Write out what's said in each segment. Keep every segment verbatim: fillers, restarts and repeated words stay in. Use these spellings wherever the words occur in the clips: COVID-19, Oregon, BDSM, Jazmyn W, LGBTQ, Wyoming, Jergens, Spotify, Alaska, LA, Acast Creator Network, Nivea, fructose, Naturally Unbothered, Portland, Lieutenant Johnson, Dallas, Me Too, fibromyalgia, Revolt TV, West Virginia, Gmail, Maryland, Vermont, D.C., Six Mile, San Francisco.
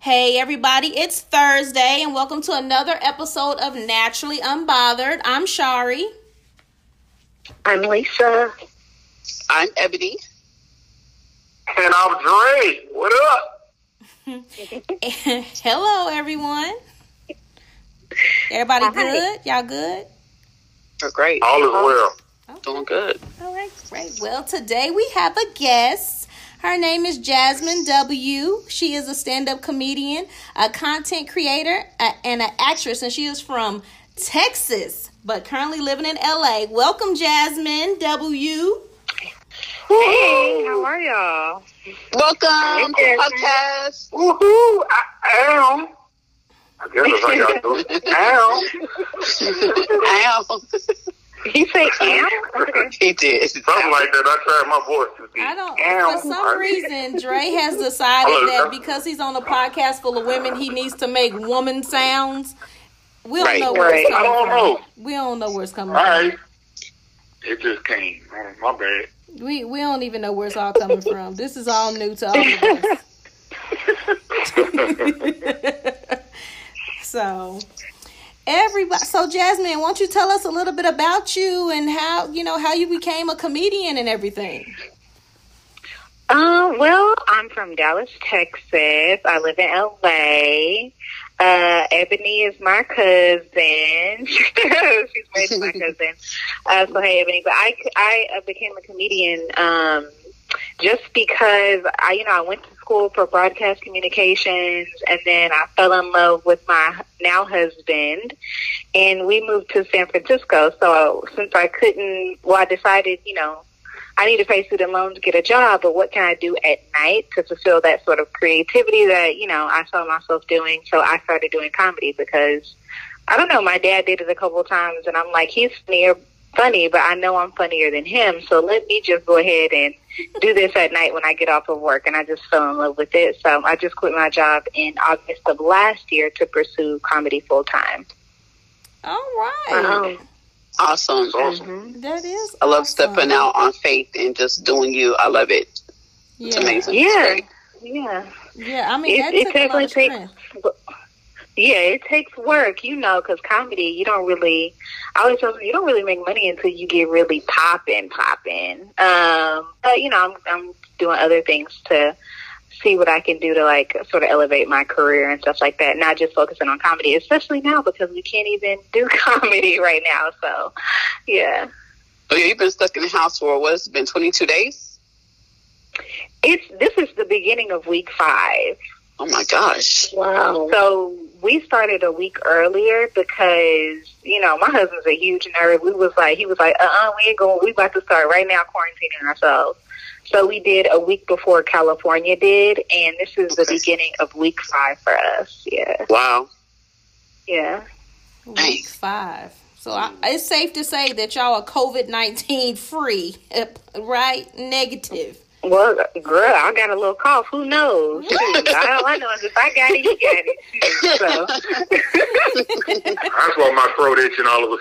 Hey everybody, it's Thursday and welcome to another episode of Naturally Unbothered. I'm Shari. I'm Lisa. I'm Ebony. And I'm Dre. What up? Hello everyone. Everybody Hi. Good? Y'all good? We're great. All is well. Okay. Doing good. All right, great. Well, today we have a guest. Her name is Jazmyn W. She is a stand-up comedian, a content creator, a, and an actress, and she is from Texas, but currently living in L A. Welcome, Jazmyn W. Hey, how are y'all? Welcome hey, podcast. Woohoo! I am. I guess that's how y'all do it. I am. I am. He said, "Am." Okay. He did something like that. I tried my voice to be. I don't. Am. For some reason, Dre has decided that because he's on a podcast full of women, he needs to make woman sounds. We don't right, know where right. it's coming I don't from. Know. We don't know where it's coming all from. Right. It just came. My bad. We we don't even know where it's all coming from. This is all new to all of us. So. Everybody, so Jazmyn, won't you tell us a little bit about you and how you know how you became a comedian and everything? Uh, well, I'm from Dallas, Texas. I live in L A. Uh, Ebony is my cousin. She's married to my cousin. Uh, so hey, Ebony. But I, I became a comedian um, just because I, you know, I went to school for broadcast communications, and then I fell in love with my now husband, and we moved to San Francisco. So since I couldn't, well, I decided, you know, I need to pay student loans to get a job, but what can I do at night to fulfill that sort of creativity that, you know, I saw myself doing? So I started doing comedy because, I don't know, my dad did it a couple of times, and I'm like, he's near funny, but I know I'm funnier than him, so let me just go ahead and do this at night when I get off of work. And I just fell in love with it, so I just quit my job in August of last year to pursue comedy full time. All right. Um, awesome. awesome. Mm-hmm. That is I love awesome. Stepping out on faith and just doing you. I love it. Yeah. It's amazing. Yeah. Yeah. Yeah. I mean, it, that it takes takes Yeah, it takes work, you know, because comedy, you don't really, I always tell them, you don't really make money until you get really popping, popping. Um, but, you know, I'm, I'm doing other things to see what I can do to, like, sort of elevate my career and stuff like that, not just focusing on comedy, especially now because we can't even do comedy right now. So, yeah. Oh, yeah, you've been stuck in the house for, what, it's been twenty-two days? It's, this is the beginning of week five. Oh, my gosh. Wow. So we started a week earlier because, you know, my husband's a huge nerd. We was like, he was like, uh-uh, we ain't going. We about to start right now quarantining ourselves. So we did a week before California did, and this is the beginning of week five for us. Yeah. Wow. Yeah. Week five. So I, it's safe to say that y'all are COVID nineteen free, right? Negative. Well, girl, I got a little cough. Who knows? All I know is if I got it, you got it. So. I saw my throat itching all of a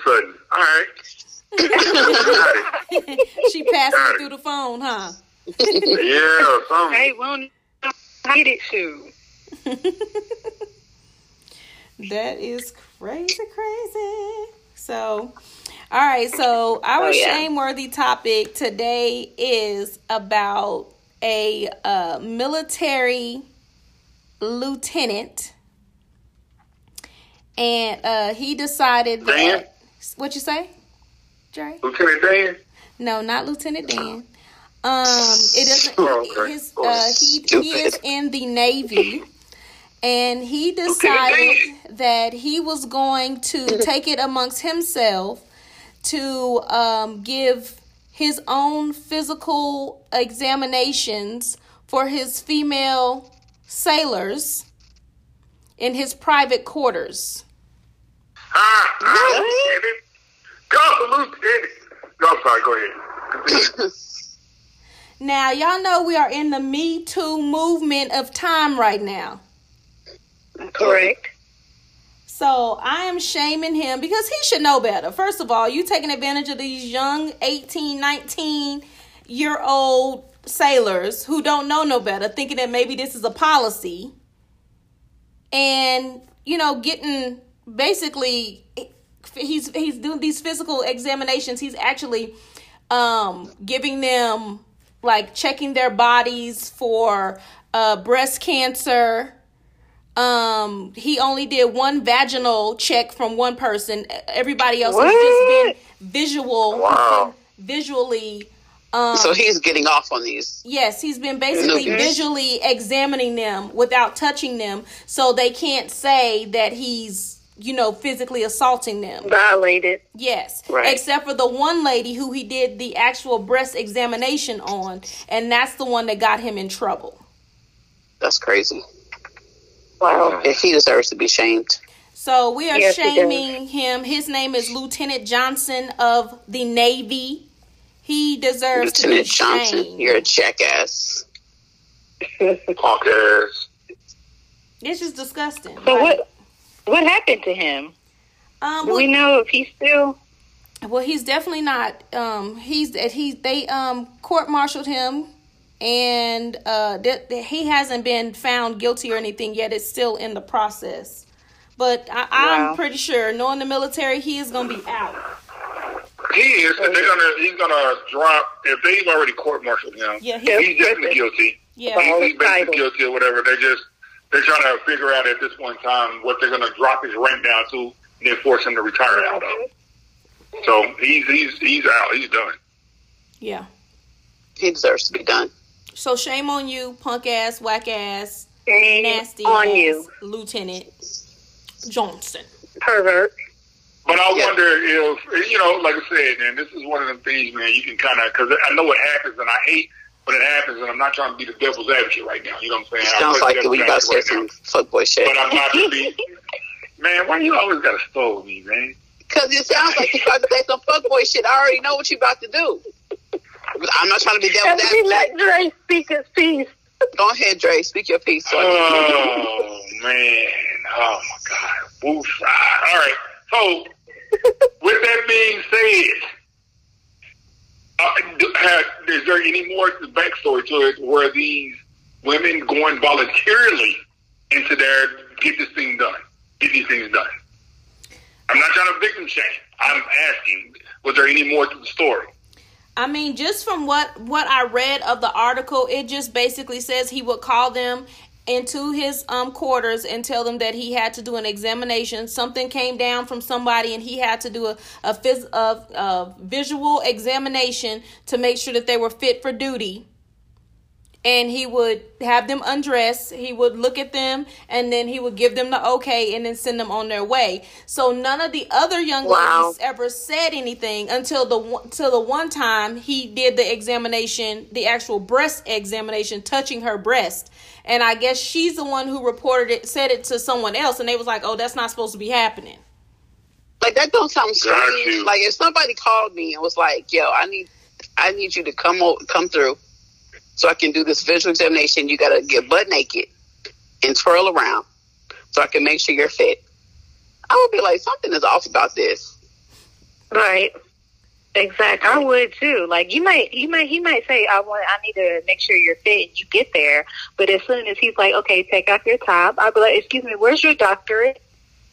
sudden. All right. She passed it through the phone, huh? Yeah. Phone. Hey, won't hide it too. That is crazy, crazy. So... All right, so our oh, yeah. shame-worthy topic today is about a uh, military lieutenant, and uh, he decided Dan? that what you say, Dre? Lieutenant Dan? No, not Lieutenant Dan. Um, it doesn't. Oh, okay. His uh, he he is in the Navy. And he decided that he was going to take it amongst himself to um, give his own physical examinations for his female sailors in his private quarters. Ah, really? God, Lieutenant. No, I'm sorry, go ahead. Now, y'all know we are in the Me Too movement of time right now. Correct. So I am shaming him because he should know better. First of all, you taking advantage of these young eighteen, nineteen-year-old sailors who don't know no better, thinking that maybe this is a policy. And, you know, getting basically he's he's doing these physical examinations. He's actually um, giving them, like, checking their bodies for uh, breast cancer. Um, he only did one vaginal check from one person. Everybody else what? has just been visual, wow. visually. Um, so he's getting off on these. Yes, he's been basically no visually examining them without touching them, so they can't say that he's, you know, physically assaulting them. Violated. Yes, right. Except for the one lady who he did the actual breast examination on, and that's the one that got him in trouble. That's crazy. Wow. He deserves to be shamed. So we are yes, shaming him. His name is Lieutenant Johnson of the Navy. He deserves Lieutenant to be Johnson, shamed. You're a jackass. Hawk ass. It's just disgusting. So right? what what happened to him? Um, Do well, we know if he's still... Well, he's definitely not. Um, he's he They um, court-martialed him. And uh, th- th- he hasn't been found guilty or anything yet. It's still in the process. But I- wow. I'm pretty sure, knowing the military, he is going to be out. He is. So, and they're gonna, he's going to drop, if they've already court-martialed him, yeah, he he's definitely guilty. Yeah. He's basically guilty or whatever. They're just, they're trying to figure out at this point in time what they're going to drop his rank down to and then force him to retire out of. So he's, he's, he's out. He's done. Yeah. He deserves to be done. So shame on you, punk ass, whack ass, shame nasty on ass, you. Lieutenant Johnson. Pervert. But I yeah. wonder if, you know, like I said, man, this is one of them things, man, you can kind of, because I know what happens, and I hate when it happens, and I'm not trying to be the devil's advocate right now. You know what I'm saying? It sounds like we got to say some fuckboy shit. But I'm not to be, man, why you always got to scold me, man? Because it sounds like you about to say some fuckboy shit. I already know what you about to do. I'm not trying to be devil's advocate. Let Dre speak his piece. Go ahead, Dre. Speak your piece. Oh, man. Oh, my God. Woo. All right. So, with that being said, uh, do, have, is there any more backstory to it? Were these women going voluntarily into their get this thing done? Get these things done. I'm not trying to victim shame. I'm asking, was there any more to the story? I mean, just from what, what I read of the article, it just basically says he would call them into his um quarters and tell them that he had to do an examination. Something came down from somebody and he had to do a, a, phys, a, a visual examination to make sure that they were fit for duty. And he would have them undress. He would look at them and then he would give them the okay and then send them on their way. So none of the other young wow. ladies ever said anything until the till the one time he did the examination, the actual breast examination, touching her breast. And I guess she's the one who reported it, said it to someone else. And they was like, oh, that's not supposed to be happening. Like, that don't sound strange. Like, if somebody called me and was like, yo, I need I need you to come o- come through so I can do this visual examination, you got to get butt naked and twirl around so I can make sure you're fit. I would be like, something is off about this. Right. Exactly. I would too. Like, you might, you might, he might say, I want, I need to make sure you're fit and you get there. But as soon as he's like, okay, take off your top, I'd be like, excuse me, where's your doctorate?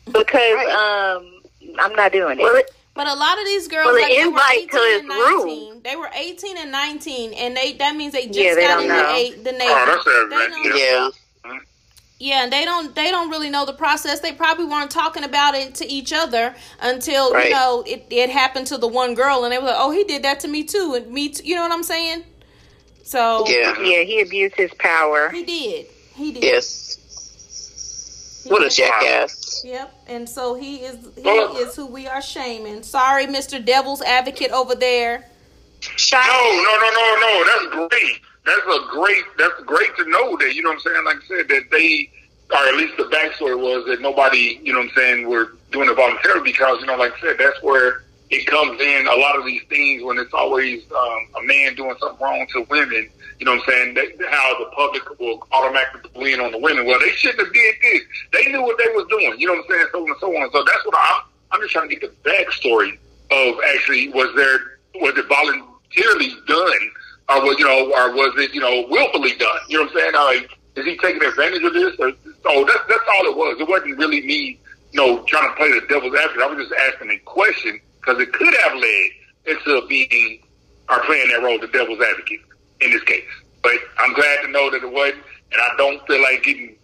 Because right. um, I'm not doing it. Well, it- But a lot of these girls, well, like, they were eighteen and nineteen. They were eighteen and nineteen, and they that means they just yeah, they got in the, eight, the Navy. Oh, that's they yeah. Yeah, and they don't they don't really know the process. They probably weren't talking about it to each other until, right. you know, it, it happened to the one girl, and they were like, oh, he did that to me too, and me too, you know what I'm saying? So yeah, yeah he abused his power. He did. He did. Yes. What a jackass. Yep, and so he is he oh. is who we are shaming. Sorry, Mister Devil's Advocate over there. Shot no, no, no, no, no. That's great. That's a great that's great to know that, you know what I'm saying? Like I said, that they, or at least the backstory was that nobody, you know what I'm saying, were doing it voluntarily because, you know, like I said, that's where it comes in a lot of these things when it's always um, a man doing something wrong to women. You know what I'm saying? They, how the public will automatically lean in on the women. Well, they shouldn't have did this. They knew what they was doing. You know what I'm saying? So on and so on. So that's what I'm. I'm just trying to get the backstory of actually was there was it voluntarily done, or was you know, or was it you know willfully done? You know what I'm saying? Like, is he taking advantage of this? Or, oh, that's that's all it was. It wasn't really me, you know, trying to play the devil's advocate. I was just asking a question. Because it could have led into being or playing that role, the devil's advocate in this case. But I'm glad to know that it wasn't, and I don't feel like getting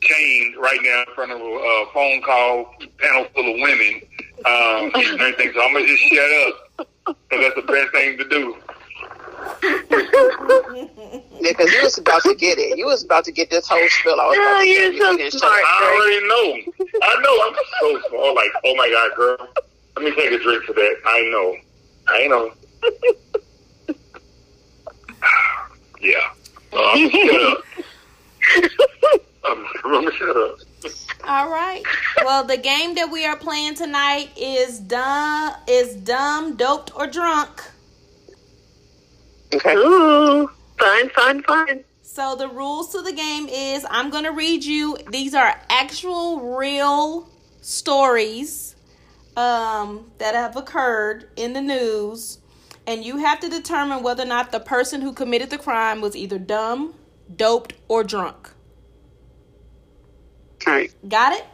chained right now in front of a phone call panel full of women um, and everything. So I'm gonna just shut up because that's the best thing to do. Yeah, because you was about to get it. You was about to get this whole spill. I was no, about to you're get it. So smart, I already know. I know. I'm so small. Like, oh my god, girl. Let me take a drink for that. I know. I know. Yeah. Uh, I'm shut up. I'm, I'm shut up. All right. Well, the game that we are playing tonight is dumb, is dumb, doped, or drunk. Okay. Ooh, fun, fun, fun. So the rules to the game is I'm going to read you. These are actual real stories Um, that have occurred in the news, and you have to determine whether or not the person who committed the crime was either dumb, doped, or drunk. All right. Got it?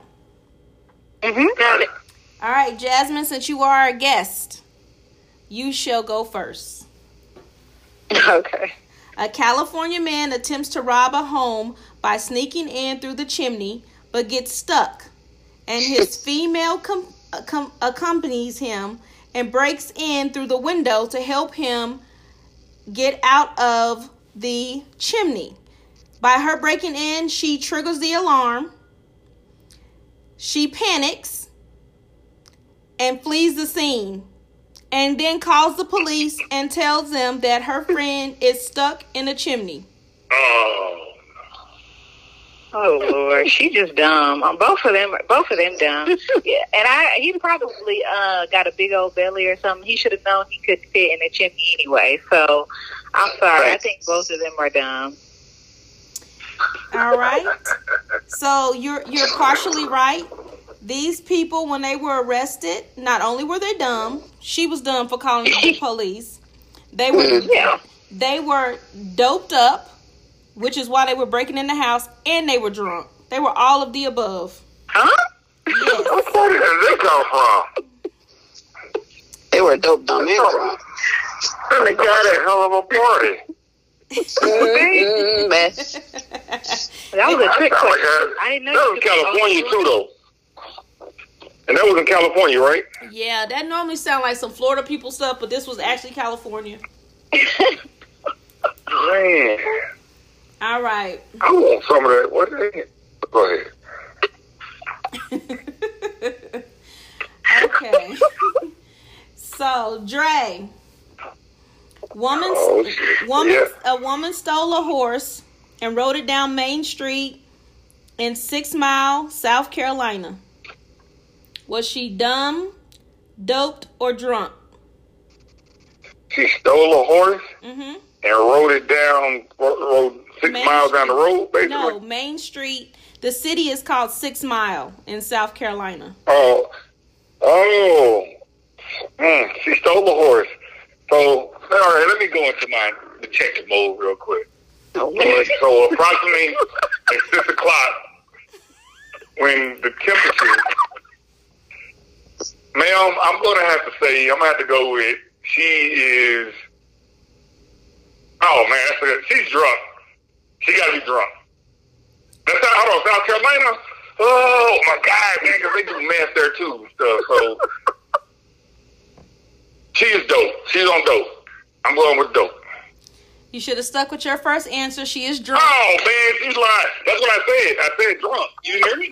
Mm-hmm. Got it. All right, Jazmyn, since you are a guest, you shall go first. Okay. A California man attempts to rob a home by sneaking in through the chimney, but gets stuck, and his female companion accompanies him and breaks in through the window to help him get out of the chimney. By her breaking in, she triggers the alarm. She panics and flees the scene, and then calls the police and tells them that her friend is stuck in a chimney. Oh. Oh Lord, she just dumb. Um, both of them, both of them dumb. Yeah, and I, he probably uh, got a big old belly or something. He should have known he couldn't fit in the chimney anyway. So, I'm sorry. I think both of them are dumb. All right. So you're you're partially right. These people, when they were arrested, not only were they dumb, she was dumb for calling the police. They were yeah. they were doped up, which is why they were breaking in the house, and they were drunk. They were all of the above. Huh? Yes. Where did they come from? They were dope dumb and drunk. They got a hell of a party. Mm-hmm. That was a trick question. I didn't know. That was California too, though. And that was in California, right? Yeah, that normally sounds like some Florida people stuff, but this was actually California. Man. All right. I want some of that. What is it? Go ahead. Okay. So, Dre. Woman, oh, woman, yeah. A woman stole a horse and rode it down Main Street in Six Mile, South Carolina. Was she dumb, doped, or drunk? She stole a horse? Mm-hmm. And rode it down, rode six Main miles Street. Down the road, basically? No, Main Street. The city is called Six Mile in South Carolina. Oh. Oh. Mm, she stole a horse. So, all right, let me go into my detective mode real quick. Oh, so, so, approximately at six o'clock, when the temperature... Ma'am, I'm going to have to say, I'm going to have to go with, she is... Oh, man, that's a, she's drunk. She got to be drunk. That's not, hold on, South Carolina? Oh, my God, man, because they do mess there, too. So, so she is dope. She's on dope. I'm going with dope. You should have stuck with your first answer. She is drunk. Oh, man, she's lying. That's what I said. I said drunk. You hear me?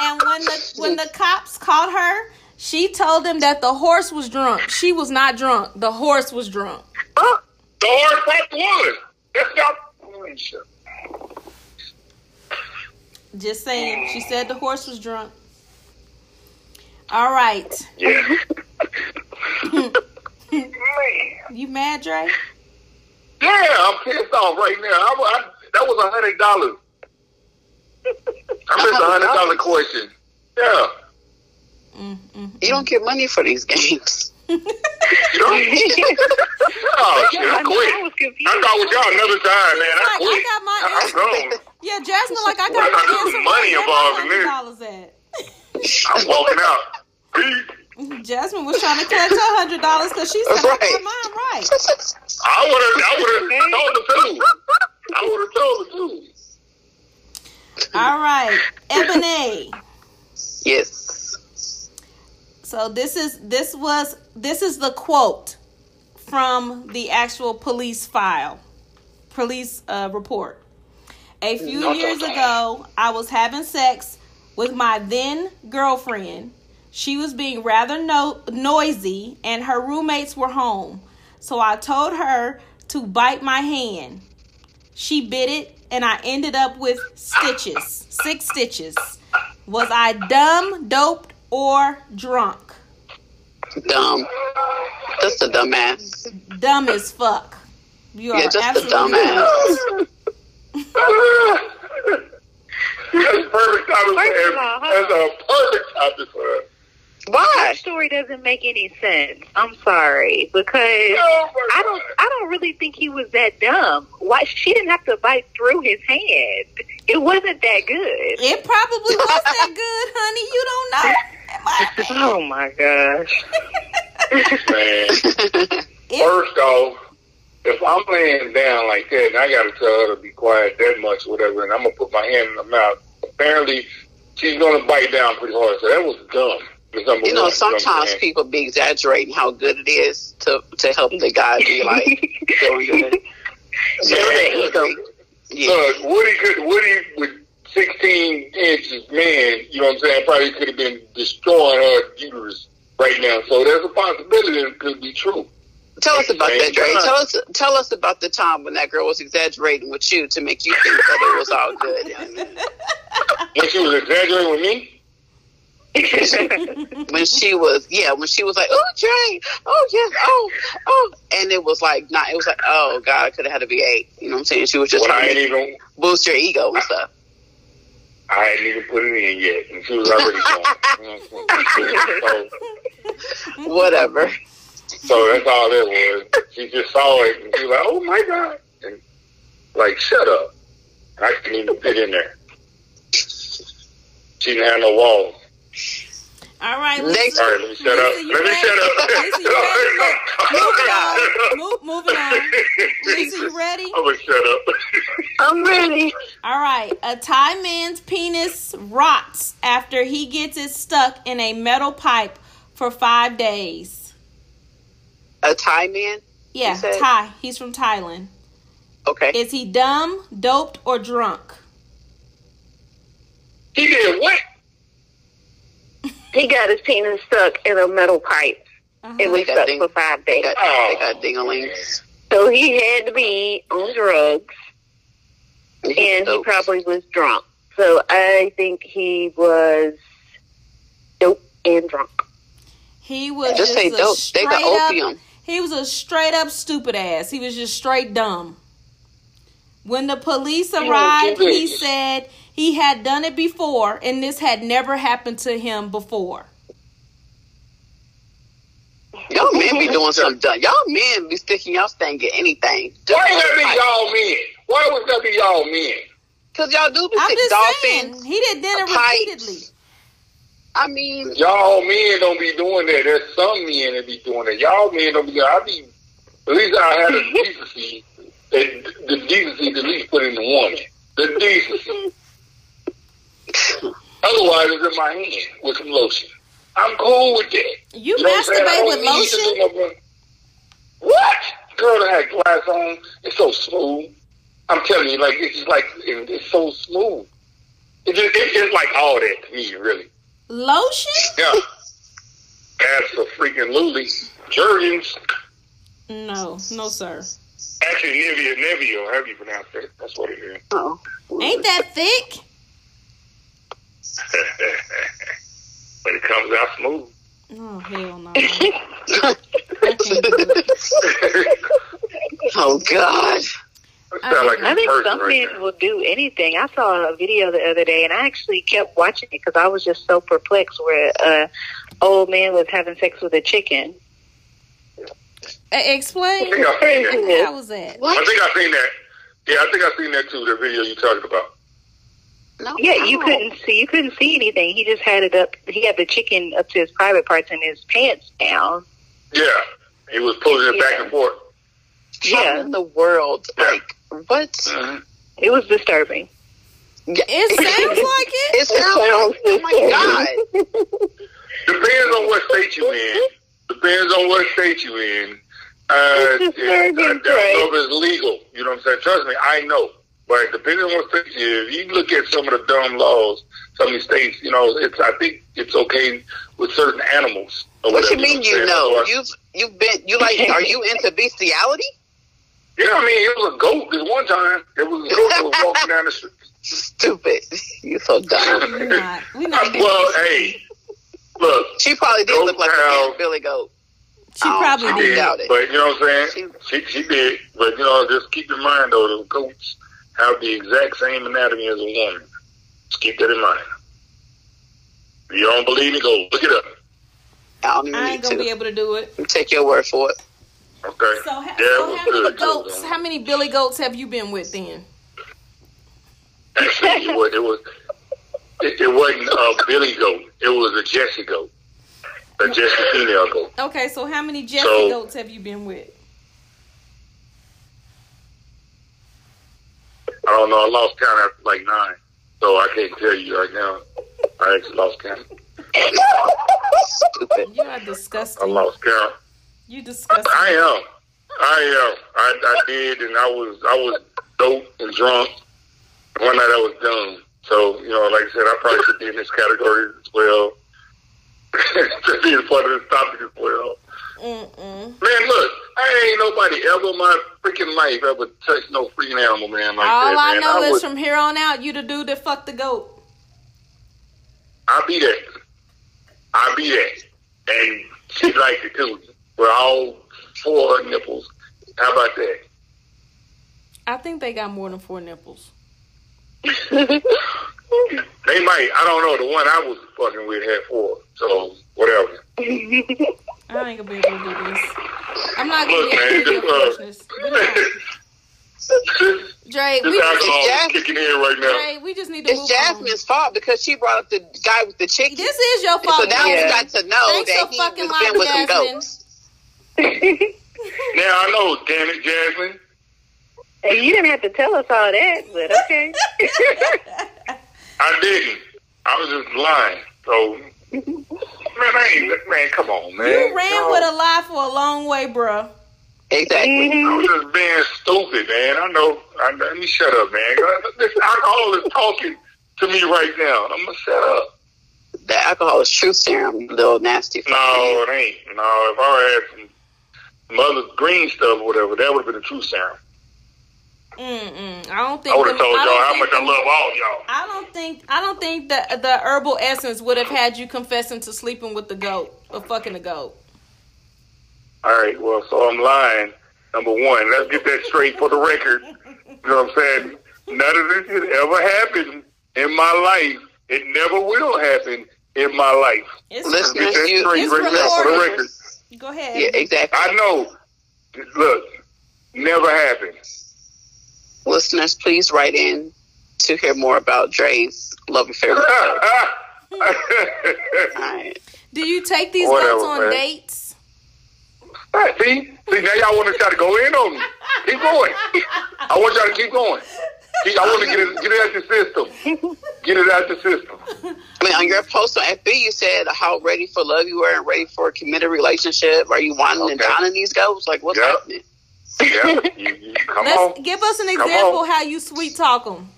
And when the, when the cops caught her, she told them that the horse was drunk. She was not drunk. The horse was drunk. Huh? The horse was the one. That's not. Just saying. She said the horse was drunk. All right. Yeah. Man. You mad, Dre? Yeah, I'm pissed off right now. I, I, that was a hundred dollars. I missed a hundred dollar question. Yeah. Mm, mm, you don't get money for these games. You don't? Oh, shit, I quit. I, I thought with y'all another time, man. I quit. I got my I'm gone. Yeah, Jasmine, like, I got my money involved in this. I'm walking out. Peace. Jasmine was trying to catch her one hundred dollars because she's trying right. to get mine right. I would have I would have told the two. I would have told the two. All right. Ebony. Yes. So this is this was this is the quote from the actual police file, police uh, report. A few Not years okay. ago, I was having sex with my then girlfriend. She was being rather no- noisy and her roommates were home. So I told her to bite my hand. She bit it and I ended up with stitches. Six stitches. Was I dumb, doped, or drunk? Dumb. Just a dumbass. Dumb as fuck. You yeah, are just absolutely a dumbass. That's perfect topic for her. That's a perfect topic for her. Why? That story doesn't make any sense. I'm sorry, because oh I don't. I don't really think he was that dumb. Why she didn't have to bite through his hand? It wasn't that good. It probably was that good, honey. You don't know. Oh my gosh! Man. It, first off. If I'm laying down like that and I gotta tell her to be quiet that much or whatever, and I'm gonna put my hand in her mouth, apparently she's gonna bite down pretty hard. So that was dumb. You know, sometimes people be exaggerating how good it is to to help the guy be like, so good. So yeah. Look, yeah. uh, Woody could Woody with sixteen inches, man, you know what I'm saying, probably could have been destroying her uterus right now. So there's a possibility that it could be true. Tell us about that, Dre. Tell us, tell us about the time when that girl was exaggerating with you to make you think that it was all good. When she was exaggerating with me? When she was, yeah, when she was like, oh, Dre, oh, yes, oh, oh. And it was like, nah, it was like, oh, God, could have had to be eight. You know what I'm saying? She was just well, trying to even, boost your ego and stuff. I hadn't even put it in yet. And she was already gone. So, whatever. So that's all it was. She just saw it and she was like, oh my God. And like, shut up. And I couldn't even fit in there. She didn't have no walls. All right. Next. All right, let me shut up. Let me shut up. Moving on. Moving on. Lisa, you ready? I'm going to shut up. I'm ready. All right. A Thai man's penis rots after he gets it stuck in a metal pipe for five days. A Thai man? Yeah, Thai. He's from Thailand. Okay. Is he dumb, doped, or drunk? He did what? He got his penis stuck in a metal pipe. Uh-huh. It was stuck ding- for five days. They got, oh. they got ding-a-lings. So he had to be on drugs, and he doped. Probably was drunk. So I think he was doped and drunk. He was just, just say dope. They got opium. Up, he was a straight up stupid ass. He was just straight dumb. When the police arrived, he said he had done it before and this had never happened to him before. Y'all men be doing something dumb. Y'all men be sticking y'all thing at anything. Why would that be y'all men? Why would that be y'all men? Because y'all do be sticking dolphins. Saying, he did dinner repeatedly. I mean, y'all men don't be doing that. There's some men that be doing that. Y'all men don't be doing that. I be, at least I had a decency, the, the decency to at least put in the woman. The decency. Otherwise, it's in my hand with some lotion. I'm cool with that. You, you know masturbate with lotion? What? Girl that had glass on, it's so smooth. I'm telling you, like, it's just like, it, it's so smooth. It just, it's just like all that to me, really. Lotion? Yeah. That's a freaking Luli. Jergens. No, no, sir. Actually, Nivea, Nivea, however you pronounce it. That's what it is. Oh. Ain't that thick? When it comes out smooth. Oh, hell no. Oh, God. I, mean, like I think some right men now. will do anything. I saw a video the other day, and I actually kept watching it because I was just so perplexed where an uh, old man was having sex with a chicken. Explain. I think I've seen that. How was that? What? I think I've seen that. Yeah, I think I've seen that too, the video you talking about. No, yeah, you couldn't see. You couldn't see anything. He just had it up. He had the chicken up to his private parts and his pants down. Yeah, he was pulling it yeah. back and forth. Yeah, what in the world, yeah. like what? Mm-hmm. It was disturbing. Yeah. It sounds like it. It sounds. Oh my God. Depends on what state you in. Depends on what state you in. Uh, it's yeah, I don't know if it's legal. You know what I'm saying? Trust me, I know. But depending on what state you in, if you look at some of the dumb laws, some of these states, you know, it's. I think it's okay with certain animals. Or what whatever, you mean? You know, you you've been you like? Are you into bestiality? Yeah, I mean, it was a goat. This one time, it was a goat that was walking down the street. Stupid! You're so dumb. We're not. We're not well, hey, look. She probably did look like a Billy Goat. She oh, probably she did, doubt it. But you know what I'm saying? She, she she did, but you know, just keep in mind though, those goats have the exact same anatomy as a woman. Just keep that in mind. If you don't believe me, go look it up. I, don't I ain't gonna to. be able to do it. Take your word for it. Okay. So, ha yeah, so how many goats? How many Billy Goats have you been with then? Actually, it was it, was, it, it wasn't a Billy Goat. It was a Jessie Goat. A Jessie female goat. Okay, so how many Jessie so, goats have you been with? I don't know. I lost count after like nine, so I can't tell you right now. I actually lost count. Stupid. You are disgusting. I lost count. You disgusting. I am. I am. I, I did, and I was I was dope and drunk. One night I was dumb. So, you know, like I said, I probably should be in this category as well. To be a part of this topic as well. Mm-mm. Man, look, I ain't nobody ever in my freaking life ever touched no freaking animal, man, like All that. All I man. know I is would, from here on out, you the dude that fucked the goat. I be that. I be that. And she liked it too. With all four nipples. How about that? I think they got more than four nipples. They might. I don't know. The one I was fucking with had four. So, whatever. I ain't going to be able to do this. I'm not going to get into your freshness. Dre, we just kicking in right now. Dre, we just need to. It's move Jazmyn's on. fault because she brought up the guy with the chicken. This is your fault. So now yeah. we got to know Thanks that he fucking was been with some goats. Now I know, damn it, Jazmyn. Hey, you didn't have to tell us all that, but okay. I didn't. I was just lying. So, man, I ain't, man, come on, man. You ran no. with a lie for a long way, bro. Exactly. Mm-hmm. I was just being stupid, man. I know. I, let me shut up, man. This alcohol is talking to me right now. I'm going to shut up. That alcohol is truth serum, little nasty. No, it ain't. No, if I had some, some other green stuff or whatever, that would have been the truth serum. Mm-mm. I don't think I would have told y'all how much I love all y'all. I don't think I don't think the the herbal essence would have had you confessing to sleeping with the goat or fucking the goat. All right, well, so I'm lying. Number one, let's get that straight for the record. You know what I'm saying? None of this has ever happened in my life. It never will happen in my life. It's let's get that you, straight right now for the record. Go ahead. Yeah, exactly. I know. Look, never happened. Listeners, please write in to hear more about Dre's love affair. All right. Do you take these Whatever, goats on man. dates? All right, see? See, now y'all want to try to go in on me. Keep going. I want y'all to keep going. I want to get it, get it out your system. Get it out your system. I mean, on your post on F B, you said how ready for love you were and ready for a committed relationship. Are you wanting okay. and donning these goats? Like, what's yep. happening? Yeah, you, you, come Let's, on. Give us an example how you sweet talk them.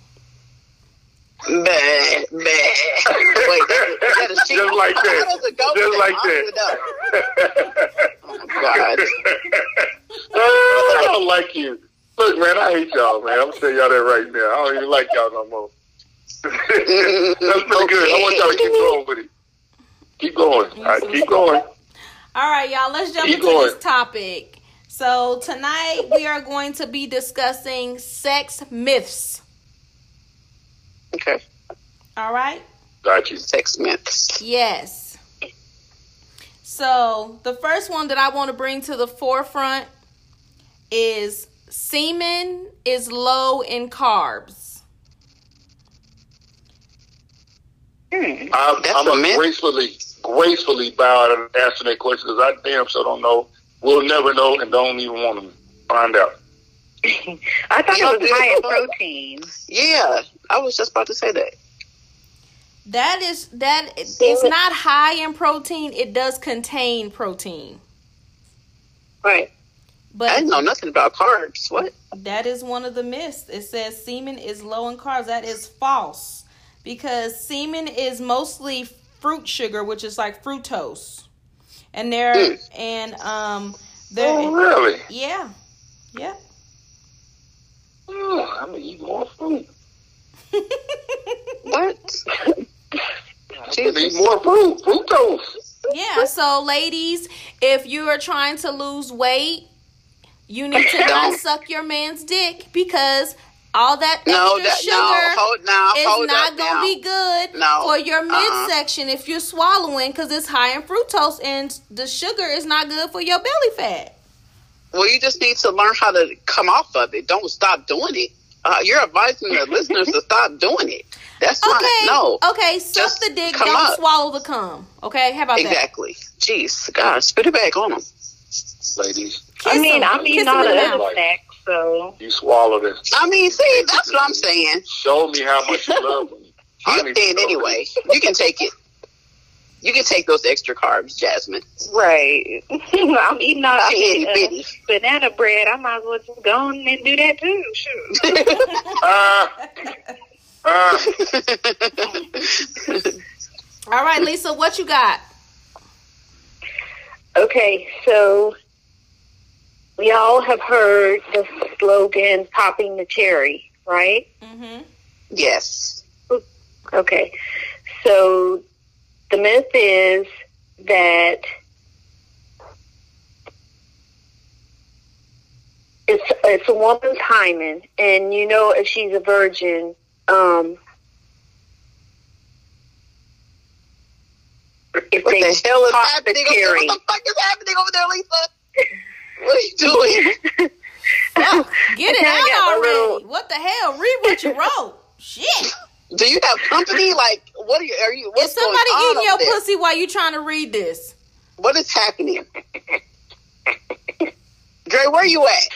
Man, man. Wait, that, that is cheap. Just like that. Just like that. Oh, my God. I don't like you. Look, man, I hate y'all, man. I'm telling y'all that right now. I don't even like y'all no more. That's pretty okay. good. I want y'all to keep going with it. Keep going. All right, keep going. All right, y'all. Let's jump keep into going. This topic. So tonight we are going to be discussing sex myths. Okay. All right. Got you. Sex myths. Yes. So the first one that I want to bring to the forefront is semen is low in carbs. Mm, I'm, I'm gonna gracefully, gracefully bow out and answer that question because I damn sure don't know. We'll never know and don't even want to find out. I thought it was high in protein. Yeah, I was just about to say that. That is that it's not high in protein. It does contain protein. Right. But I didn't know nothing about carbs. What? That is one of the myths. It says semen is low in carbs. That is false because semen is mostly fruit sugar, which is like fructose. And there, mm. and um, there. Oh, really? Yeah, yeah. Oh, I'm gonna eat more food. What? Eat more fruit, fructose. Yeah. So, ladies, if you are trying to lose weight, you need to not suck your man's dick because all that extra no, that, sugar no, hold, no, is hold not going to be good no, for your midsection uh-uh. if you're swallowing because it's high in fructose and the sugar is not good for your belly fat. Well, you just need to learn how to come off of it. Don't stop doing it. Uh, you're advising the listeners to stop doing it. That's okay. Not, no. Okay, suck just the dick, don't up. Swallow the cum. Okay, how about exactly. that? Exactly. Jeez, God, spit it back on them. Ladies. Kiss I mean, them. I'm eating all the other snacks. So. You swallow this. I mean, see, that's what I'm saying. Show me how much you love me. You're thin anyway. You can take it. You can take those extra carbs, Jazmyn. Right. I'm eating all the uh, banana bread. I might as well just go on and do that too. Sure. uh, uh. All right, Lisa, what you got? Okay, so... we all have heard the slogan, popping the cherry, right? Mm-hmm. Yes. Okay. So the myth is that it's, it's a woman's hymen, and you know if she's a virgin, um, if what they the hell is pop the cherry. What the fuck is happening over there, Lisa? What are you doing? No, get it out already. Little... what the hell? Read what you wrote. Shit. Do you have company? Like, what are you? Are you what's is somebody going eating your there? Pussy while you trying to read this? What is happening? Dre, where you at?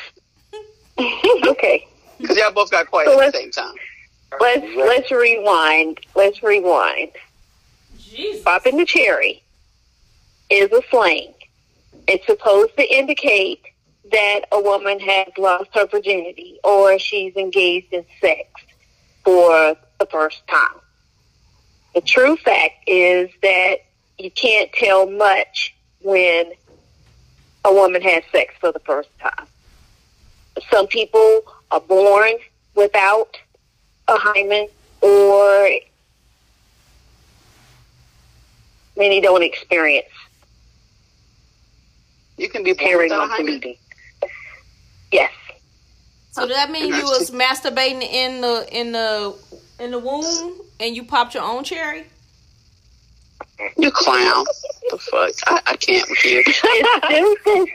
Okay. Because y'all both got quiet so at the same time. Let's let's rewind. Let's rewind. Jesus. Popping the cherry is a slang. It's supposed to indicate that a woman has lost her virginity or she's engaged in sex for the first time. The true fact is that you can't tell much when a woman has sex for the first time. Some people are born without a hymen, or many don't experience. You can be carrying on community. Yes. So does that mean you was masturbating in the in the in the womb and you popped your own cherry? You clown. The fuck? I, I can't hear. It's just,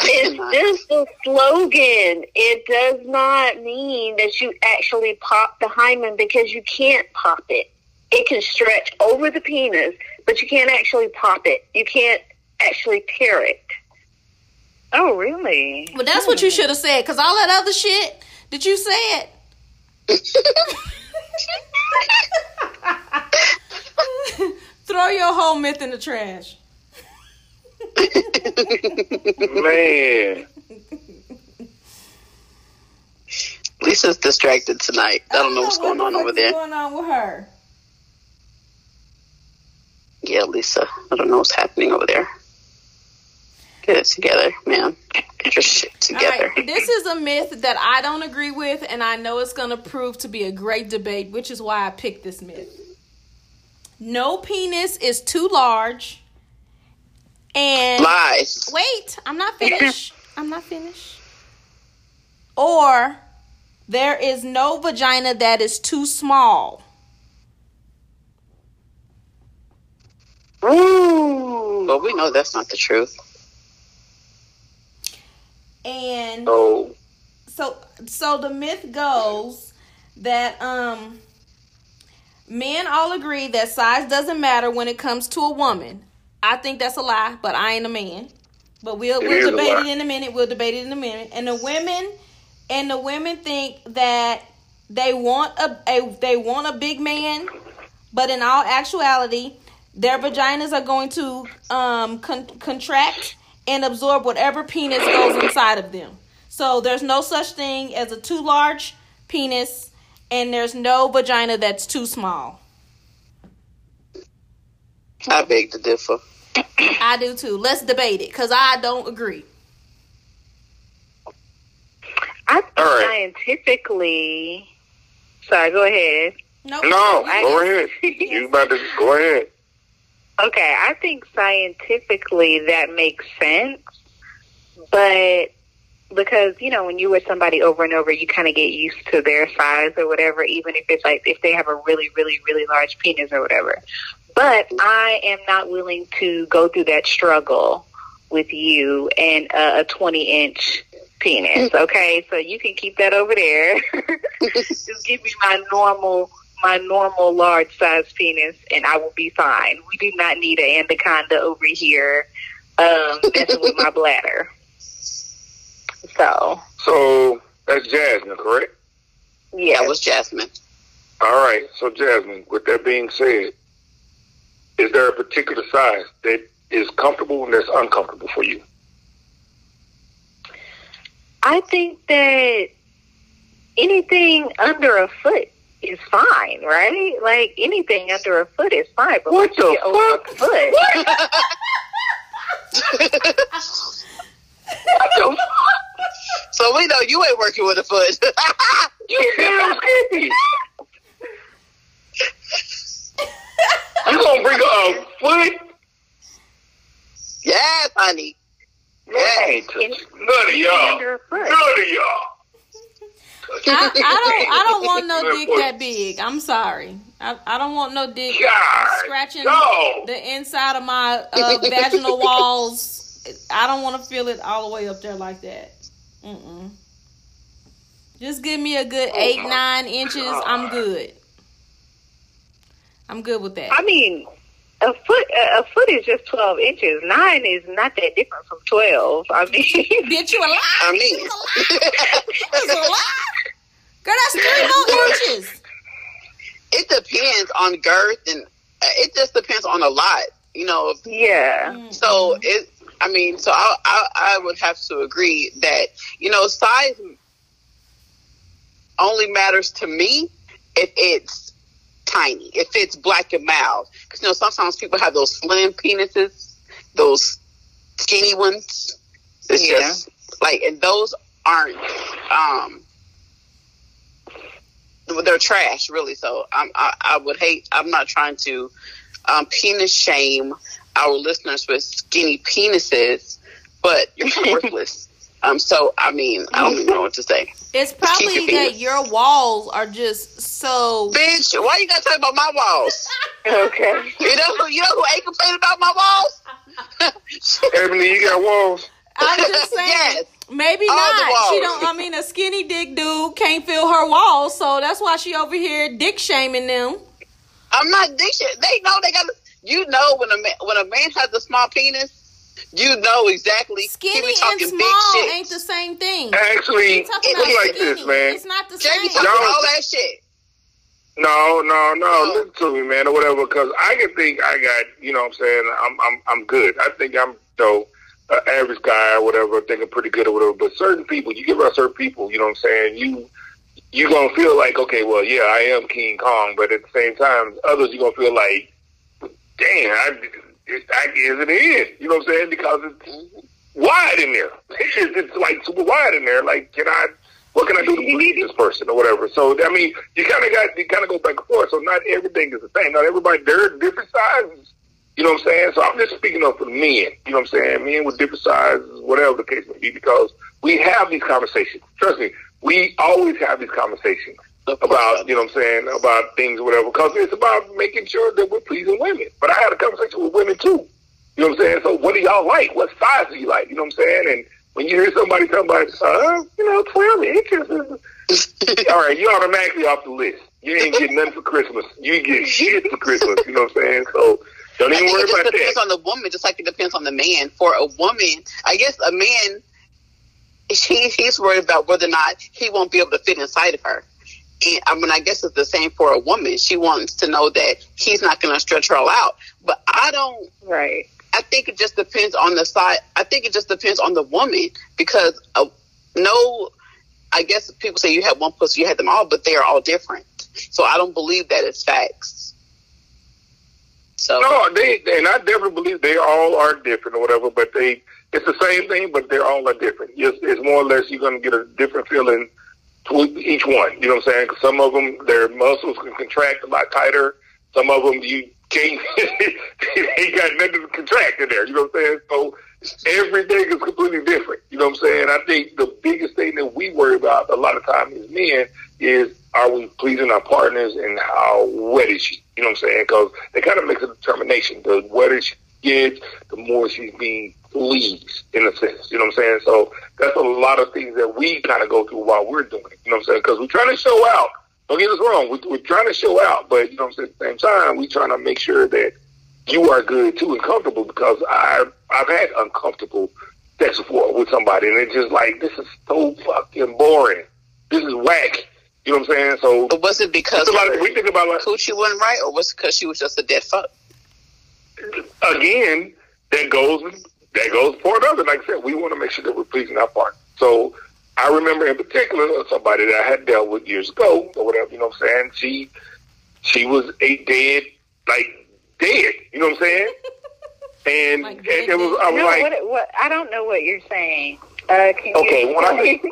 it's just a slogan. It does not mean that you actually pop the hymen because you can't pop it. It can stretch over the penis, but you can't actually pop it. You can't actually tear it. Oh, really? Well, that's what you should have said, because all that other shit that you said. Throw your whole myth in the trash. Man. Lisa's distracted tonight. I don't, I don't know what's going on over there. What's going on with her? Yeah, Lisa. I don't know what's happening over there. Get it together, man. Get your shit together. Right. This is a myth that I don't agree with, and I know it's going to prove to be a great debate, which is why I picked this myth. no penis is too large. And lies. Wait, I'm not finished. I'm not finished. Or there is no vagina that is too small. Ooh, well, we know that's not the truth. And oh. so, so the myth goes that um, men all agree that size doesn't matter when it comes to a woman. I think that's a lie, but I ain't a man. But we'll, we'll debate it in a minute. We'll debate it in a minute. And the women, and the women think that they want a, a they want a big man, but in all actuality, their vaginas are going to um, con- contract and absorb whatever penis goes inside of them. So there's no such thing as a too large penis, and there's no vagina that's too small. I beg to differ. I do too. Let's debate it, because I don't agree. I think right. scientifically... Sorry, go ahead. Nope. No, I... go ahead. You about to... Go ahead. Okay, I think scientifically that makes sense, but because, you know, when you with somebody over and over, you kind of get used to their size or whatever, even if it's like, if they have a really, really, really large penis or whatever. But I am not willing to go through that struggle with you and uh, a twenty-inch penis, okay? So you can keep that over there. Just give me my normal, my normal large-sized penis, and I will be fine. We do not need an anaconda over here um, messing with my bladder. So. So that's Jazmyn, correct? Yeah, that was Jazmyn. All right. So, Jazmyn, with that being said, is there a particular size that is comfortable and that's uncomfortable for you? I think that anything under a foot is fine, right? Like, anything under a foot is fine. But what the fuck? Over a foot. What? So we know you ain't working with a foot. You sound creepy. You gonna bring a foot? Yes, honey. Yes. None of y'all. None of y'all. I, I don't. I don't want no dick that big. I'm sorry. I, I don't want no dick God, scratching no. the inside of my uh, vaginal walls. I don't want to feel it all the way up there like that. Mm-mm. Just give me a good oh eight, nine inches. God. I'm good. I'm good with that. I mean, a foot a foot is just twelve inches. Nine is not that different from twelve. I mean, bitch, you a lie. I mean, you a lie. Girl, that's three whole inches. It depends on girth, and it just depends on a lot, you know. Yeah. Mm-hmm. So it. I mean, so I, I I would have to agree that, you know, size only matters to me if it's tiny. It fits black and mild. Because, you know, sometimes people have those slim penises, those skinny ones. It's yeah. just, like, and those aren't, um, they're trash, really. So I'm, I, I would hate, I'm not trying to um, penis shame our listeners with skinny penises, but you're worthless. Um, so, I mean, I don't even know what to say. It's probably that your walls are just so... Bitch, why you gotta talk about my walls? Okay. You know, you know who ain't complaining about my walls? Ebony, you got walls. I'm just saying, yes. Maybe all not. She don't, I mean, a skinny dick dude can't feel her walls, so that's why she over here dick shaming them. I'm not dick shaming. They know they gotta... You know when a man, when a man has a small penis, you know exactly. Skinny and small big shit. Ain't the same thing. Actually, it looks like this, man. It's not the Jackie same. Talking no. all that shit. No, no, no. Oh. Listen to me, man, or whatever. Because I can think I got, you know, what I'm saying, I'm, I'm, I'm good. I think I'm, though, so, uh, average guy or whatever. I think I'm pretty good or whatever. But certain people, you give out certain people, you know what I'm saying. You, you gonna feel like, okay, well, yeah, I am King Kong. But at the same time, others you gonna feel like, damn, I. It, I guess it is. You know what I'm saying? Because it's wide in there. It's, it's like super wide in there. Like, can I, What can I do to believe this person or whatever? So, I mean, you kind of got, you kind of go back and forth. So not everything is the same. Not everybody, there are different sizes. You know what I'm saying? So I'm just speaking up for men. You know what I'm saying? Men with different sizes, whatever the case may be, because we have these conversations. Trust me, we always have these conversations about, you know what I'm saying, about things or whatever, because it's about making sure that we're pleasing women. But I had a conversation with women too. You know what I'm saying? So what do y'all like? What size do you like? You know what I'm saying? And when you hear somebody talking about, uh, you know, twelve inches. All right, you're automatically off the list. You ain't getting nothing for Christmas. You get shit for Christmas. You know what I'm saying? So don't even worry about that. It just depends on the woman, just like it depends on the man. For a woman, I guess a man, he, he's worried about whether or not he won't be able to fit inside of her. And I mean, I guess it's the same for a woman. She wants to know that he's not going to stretch her all out. But I don't... Right. I think it just depends on the side. I think it just depends on the woman, because uh, no, I guess people say you had one pussy, you had them all, but they are all different. So I don't believe that it's facts. So no, they, they and I definitely believe they all are different or whatever, but they, it's the same thing, but they all are different. It's, it's more or less you're going to get a different feeling to each one. You know what I'm saying? Cause some of them, their muscles can contract a lot tighter. Some of them, you can't, ain't got nothing to contract in there, you know what I'm saying? So everything is completely different, you know what I'm saying? I think the biggest thing that we worry about a lot of times as men is, are we pleasing our partners and how wet is she? You know what I'm saying? Because they kind of make a determination. The wetter she gets, the more she's being pleased, in a sense, you know what I'm saying? So that's a lot of things that we kind of go through while we're doing it, you know what I'm saying? Because we're trying to show out. Don't get us wrong. We're, we're trying to show out, but you know what I'm saying? At the same time, we're trying to make sure that you are good too and comfortable, because I've, I've had uncomfortable sex before with somebody, and it's just like, this is so fucking boring. This is whack. You know what I'm saying? So, but was it because of, we think about like, coochie wasn't right, or was it because she was just a dead fuck? Again, that goes that goes for another. Like I said, we want to make sure that we're pleasing our partner. So I remember in particular somebody that I had dealt with years ago or whatever, you know what I'm saying? She she was a dead, like dead, you know what I'm saying? And, like, and it was, I was no, like... What, what, I don't know what you're saying. Uh, can okay, you when I think...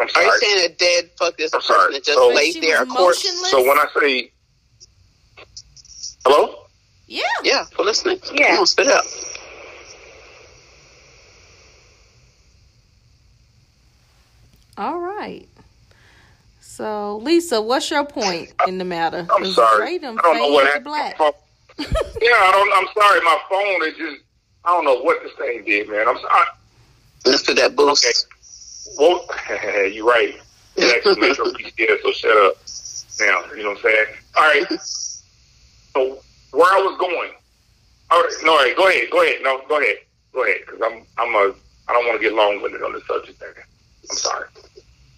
I'm sorry. Are you saying a dead fuck is a I'm person sorry. that just so, laid there, of course? So when I say... Hello? Yeah. Yeah, for listening. Yeah. Come on, spit up. All right. So, Lisa, what's your point in the matter? I'm sorry. I don't know what happened. Black. yeah, I don't, I'm sorry. My phone is just, I don't know what this thing did, man. I'm sorry. Listen to that boost. Okay. Well, you're right. It actually makes her be scared, so shut up now. You know what I'm saying? All right. So, where I was going. All right. No, all right. Go ahead. Go ahead. No, go ahead. Go ahead. Because I'm, I'm a, I don't want to get long-winded on this subject there. I'm sorry.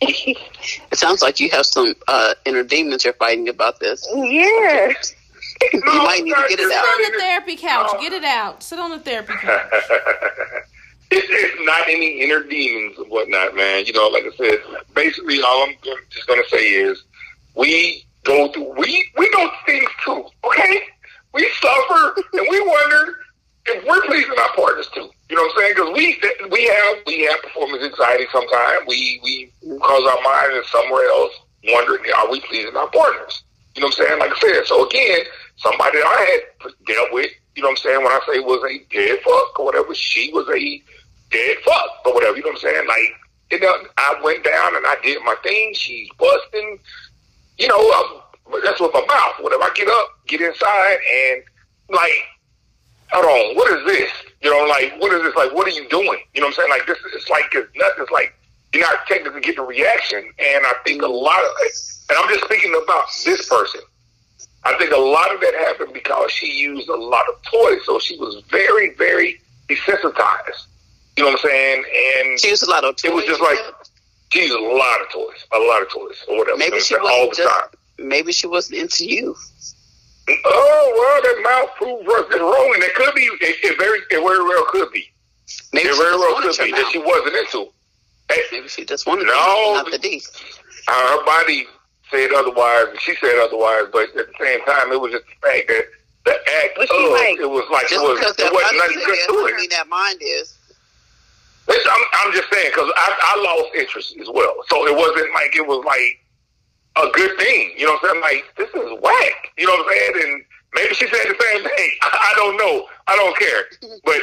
It sounds like you have some uh, inner demons you're fighting about this. Yeah. You no, might need to get it out. Sit on the therapy couch. No. Get it out. Sit on the therapy couch. it's, it's not any inner demons and whatnot, man. You know, like I said, basically all I'm gonna, just going to say is we go through, we, we go through things too, okay? We suffer and we wonder if we're pleasing our partners too. You know what I'm saying? Because we we have we have performance anxiety sometimes. We we cause our mind is somewhere else, wondering, are we pleasing our partners? You know what I'm saying? Like I said, so again, somebody that I had dealt with, you know what I'm saying, when I say was a dead fuck or whatever, she was a dead fuck or whatever. You know what I'm saying? Like, you know, I went down and I did my thing. She's busting. You know, I'm, that's with my mouth. Whatever. I get up, get inside, and like, hold on, what is this? You know, like, what is this? Like, what are you doing? You know what I'm saying? Like, this is, it's like, it's nothing. It's like, you're not technically getting a reaction. And I think a lot of it, and I'm just speaking about this person, I think a lot of that happened because she used a lot of toys. So she was very, very desensitized. You know what I'm saying? And she used a lot of toys. It was just like, she used a lot of toys, a lot of toys, or whatever. Maybe she wasn't all the just, time. Maybe she wasn't into you. Oh, well, that mouth proved is rolling. It could be, it, it very, it very well could be. Maybe it very well could be mouth. That she wasn't into. Hey, maybe she just wanted no, to not the D. Her body said otherwise, and she said otherwise, but at the same time, it was just the fact that the act of, like, it was like, it was, it wasn't nothing good to it. I mean, that mind is. It's, I'm, I'm just saying, because I, I lost interest as well. So it wasn't like it was like a good thing. You know what I'm saying? Like, this is whack. You know what I'm saying? And maybe she said the same thing. I don't know. I don't care. But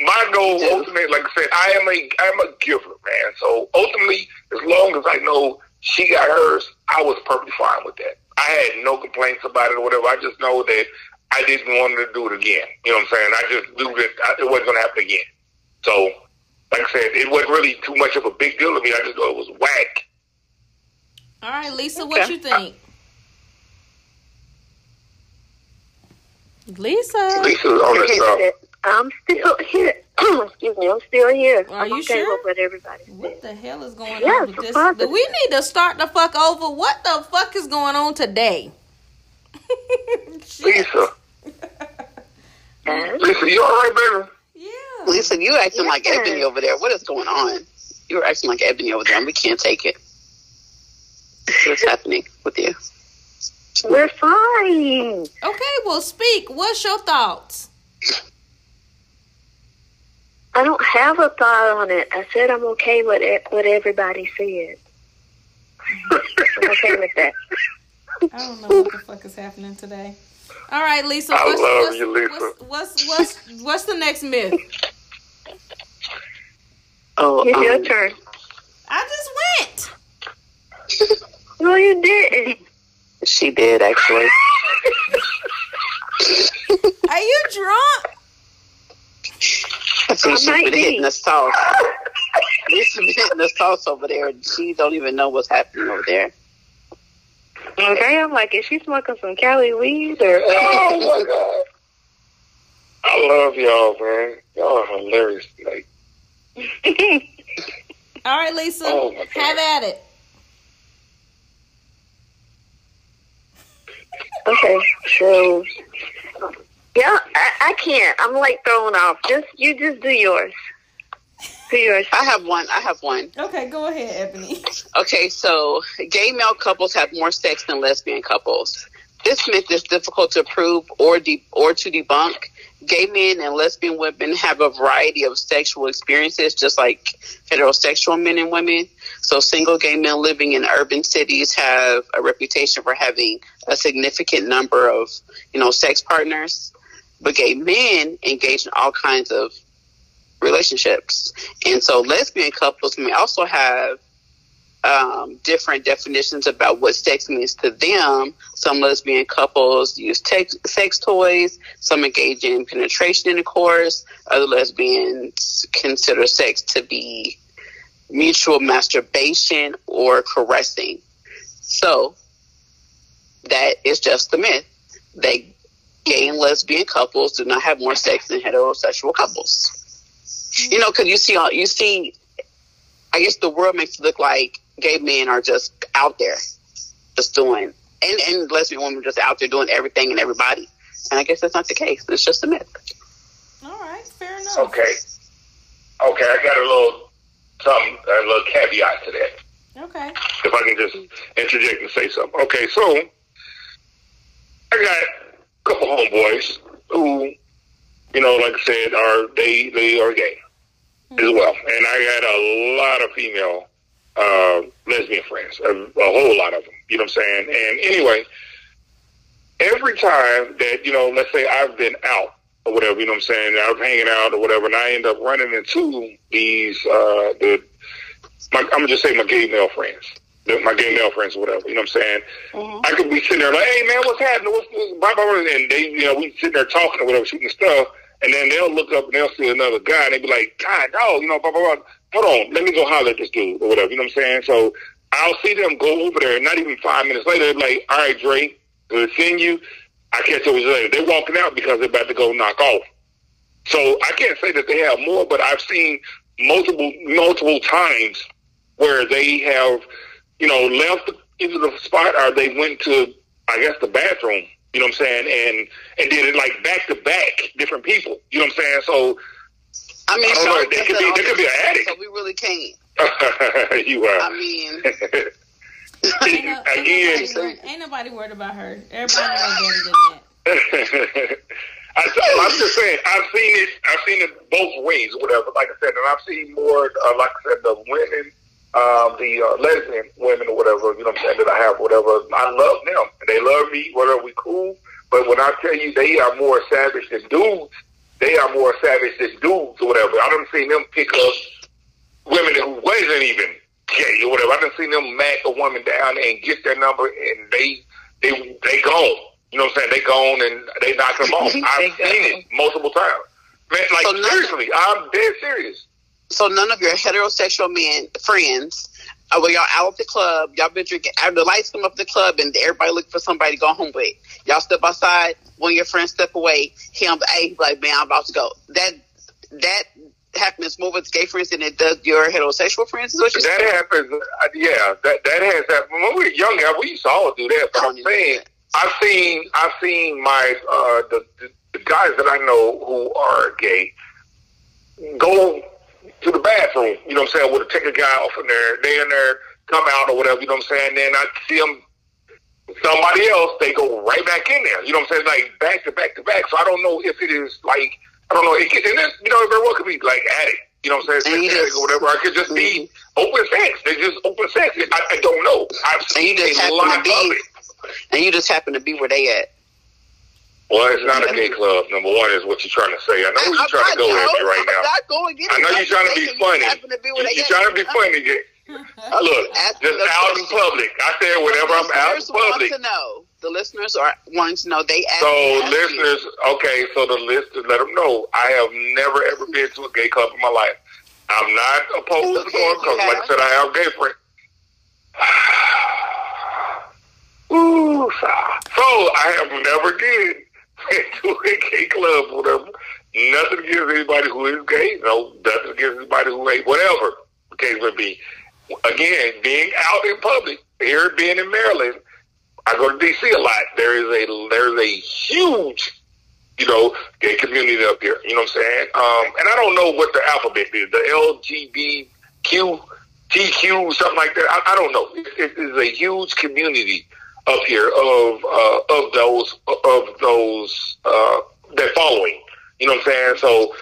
my goal, ultimately, like I said, I am a, I'm a giver, man. So ultimately, as long as I know she got hers, I was perfectly fine with that. I had no complaints about it or whatever. I just know that I didn't want to do it again. You know what I'm saying? I just knew that it wasn't going to happen again. So, like I said, it wasn't really too much of a big deal to me. I just thought it was whack. All right, Lisa, okay. What you think? I, Lisa. Lisa's on the show. I'm still here. Excuse me, I'm still here. Are I'm you okay sure? With everybody. What the hell is going yes, on with this? Positive. We need to start the fuck over. What the fuck is going on today? Lisa. Lisa, you all right, baby? Yeah. Lisa, you acting yeah. like Ebony over there. What is going on? You're acting like Ebony over there, and we can't take it. What's happening with you? We're fine. Okay, well, speak. What's your thoughts? I don't have a thought on it. I said I'm okay with it, what everybody said. I'm okay with that. I don't know what the fuck is happening today. All right, Lisa. I what's, love what's, you, Lisa. What's, what's, what's, what's the next myth? Oh, it's um, your turn. I just went. No, you didn't. She did, actually. Are you drunk? So she's been be. hitting the sauce. She's been hitting the sauce over there, and she don't even know what's happening over there. Okay, I'm like, is she smoking some Cali weed? Or oh my god! I love y'all, man. Y'all are hilarious. Like, all right, Lisa, oh have at it. Okay, so. Yeah, I, I can't. I'm like thrown off. Just you, just do yours. Do yours. I have one. I have one. Okay, go ahead, Ebony. Okay, so gay male couples have more sex than lesbian couples. This myth is difficult to prove or de- or to debunk. Gay men and lesbian women have a variety of sexual experiences, just like heterosexual men and women. So single gay men living in urban cities have a reputation for having a significant number of, you know, sex partners. But gay men engage in all kinds of relationships. And so lesbian couples may also have um, different definitions about what sex means to them. Some lesbian couples use tex- sex toys. Some engage in penetration intercourse. Other lesbians consider sex to be mutual masturbation or caressing. So that is just the myth. They gay and lesbian couples do not have more sex than heterosexual couples. You know, because you see, you see, I guess the world makes it look like gay men are just out there, just doing, and, and lesbian women just out there doing everything and everybody. And I guess that's not the case. It's just a myth. All right, fair enough. Okay, okay, I got a little something, a little caveat to that. Okay. If I can just interject and say something. Okay, so I got. Couple homeboys who, you know, like I said, are they they are gay mm-hmm. as well, and I got a lot of female uh, lesbian friends, a, a whole lot of them. You know what I'm saying? And anyway, every time that you know, let's say I've been out or whatever, you know what I'm saying, I'm hanging out or whatever, and I end up running into these uh, the my, I'm gonna just say my gay male friends. My gay male friends or whatever, you know what I'm saying? Mm-hmm. I could be sitting there like, hey, man, what's happening? What's, what's blah, blah, blah. And they, you know, we sitting there talking or whatever, shooting stuff, and then they'll look up and they'll see another guy, and they be like, God, dog, you know, blah, blah, blah. Hold on, let me go holler at this dude or whatever, you know what I'm saying? So I'll see them go over there, and not even five minutes later, they're like, all right, Dre, good seeing you. I'll catch up with you later. They're walking out because they're about to go knock off. So I can't say that they have more, but I've seen multiple, multiple times where they have... you know, left either the spot or they went to, I guess, the bathroom, you know what I'm saying, and and did it like back-to-back, different people, you know what I'm saying, so, I mean, I don't know, they could, be, they could be an addict. So we really can't. You are. I mean. ain't, no, ain't, Again. Nobody worried, ain't nobody worried about her. Everybody knows better than that. I, I'm just saying, I've seen it. I've seen it both ways, whatever. Like I said, and I've seen more. Uh, like I said, the women, uh, the uh, lesbian women, or whatever. You know what I'm saying? That I have, whatever. I love them, and they love me. Whatever, we cool. But when I tell you, they are more savage than dudes. They are more savage than dudes, or whatever. I done seen them pick up women who wasn't even gay, or whatever. I done seen them mack a woman down and get their number, and they they they gone. You know what I'm saying? They gone and they knock them off. I've seen it multiple times. Man, like, so seriously, I'm dead serious. So none of your heterosexual men friends, uh, well, y'all out of the club, y'all been drinking, the lights come up the club and everybody look for somebody to go home with. Y'all step outside, one of your friends step away, him, hey, like, man, I'm about to go. That, that happens more with gay friends than it does your heterosexual friends, is what you're saying? That happens, uh, yeah, that, that has happened. When we were younger, we used to all do that, but I'm saying... I've seen, I've seen my, uh, the, the guys that I know who are gay go to the bathroom, you know what I'm saying, with a, take a guy off in there, they in there, come out or whatever, you know what I'm saying, then I see them, somebody else, they go right back in there, you know what I'm saying, like back to back to back, so I don't know if it is like, I don't know, it could, and this, you know, it very well could be like addict, you know what I'm saying, addict or whatever, I could just mm-hmm. be open sex, they just open sex, I, I don't know, I've seen a lot of it. And you just happen to be where they at. Well, it's not a gay club. Number one is what you're trying to say. I know you're trying to go at me right now. I know you're trying to be funny. You're trying to be funny. Look, just out in public. I said whenever I'm out in public. The listeners are wanting to know. They ask. So listeners, okay. So the listeners, let them know. I have never ever been to a gay club in my life. I'm not opposed to going because, like I said, I have gay friends. Ooh, so I have never been to a gay club, whatever. Nothing against anybody who is gay. No, nothing against anybody who ain't, whatever the case would be. Again, being out in public, here being in Maryland, I go to D C a lot. There is a there's a huge, you know, gay community up here. You know what I'm saying? Um, and I don't know what the alphabet is. The L G B T Q, something like that. I, I don't know. It is a huge community up here of uh, of those of those uh, that following, you know what I'm saying. So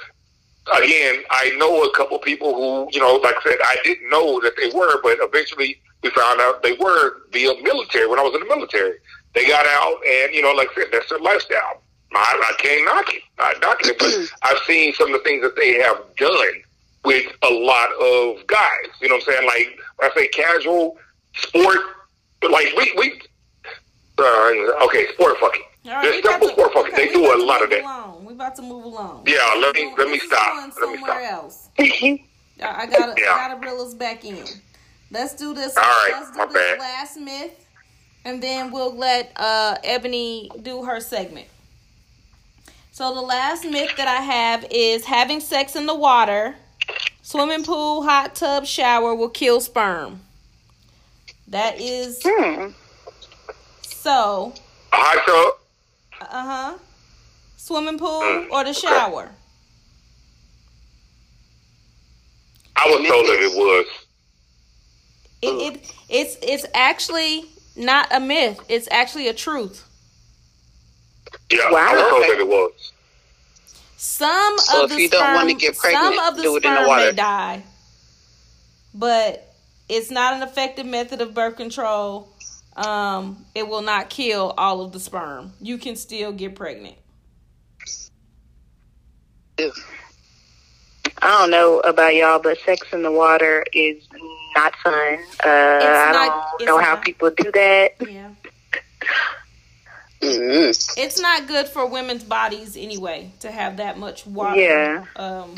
again, I know a couple people who, you know, like I said, I didn't know that they were, but eventually we found out they were via military. When I was in the military, they got out, and you know, like I said, that's their lifestyle. I, I can't knock it. I knock it, but I've seen some of the things that they have done with a lot of guys. You know what I'm saying? Like when I say casual sport, but like we we. Uh, okay, sport fucking. Right, There's simple to, sport fucking. Okay, they do a lot of that. Along. We about to move along. Yeah, let me let me stop. Let me stop. Else. I gotta yeah. I gotta reel us back in. Let's do this. All right, let's do my this bad. Last myth, and then we'll let uh, Ebony do her segment. So the last myth that I have is having sex in the water, swimming pool, hot tub, shower will kill sperm. That is. Hmm. So, hot tub, uh huh, swimming pool mm, or the shower. Okay. I was told that it was. It, it it's it's actually not a myth. It's actually a truth. Yeah, wow. I was told that it was. Some so of if the you sperm, don't want to get pregnant, some of the do it sperm in the water. May die, but it's not an effective method of birth control. Um, it will not kill all of the sperm. You can still get pregnant. I don't know about y'all, but sex in the water is not fun. Uh, it's I not, don't know not. How people do that. Yeah. mm-hmm. It's not good for women's bodies anyway to have that much water. Yeah. Um,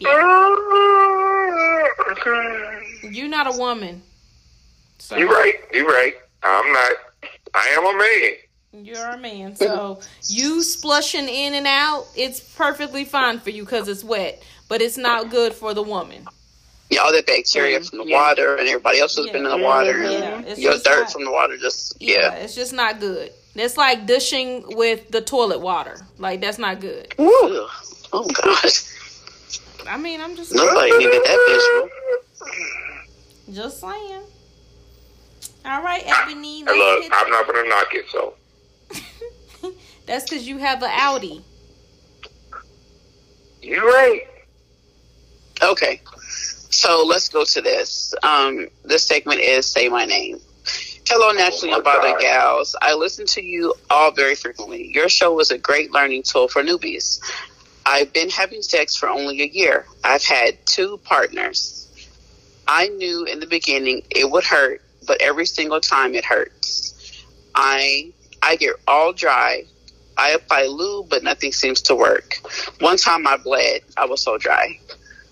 yeah. You're not a woman. So, you're right. You're right. I'm not. I am a man. You're a man. So you splushing in and out, it's perfectly fine for you because it's wet, but it's not good for the woman. Yeah, all that bacteria mm-hmm. from the yeah. water and everybody else who's yeah. been in the water. Yeah. And your dirt not, from the water just, yeah. yeah. It's just not good. It's like dishing with the toilet water. Like, that's not good. Ooh. Oh, gosh. I mean, I'm just Nobody saying. Needed that visual. Just saying. All right, Ebony. Look, I'm not gonna knock it. So That's because you have an Audi. You're right. Okay. So let's go to this. Um, this segment is Say My Name. Hello, Naturally Unbothered Gals. I listen to you all very frequently. Your show was a great learning tool for newbies. I've been having sex for only a year. I've had two partners. I knew in the beginning it would hurt, but every single time it hurts. I I get all dry. I apply lube, but nothing seems to work. One time I bled. I was so dry.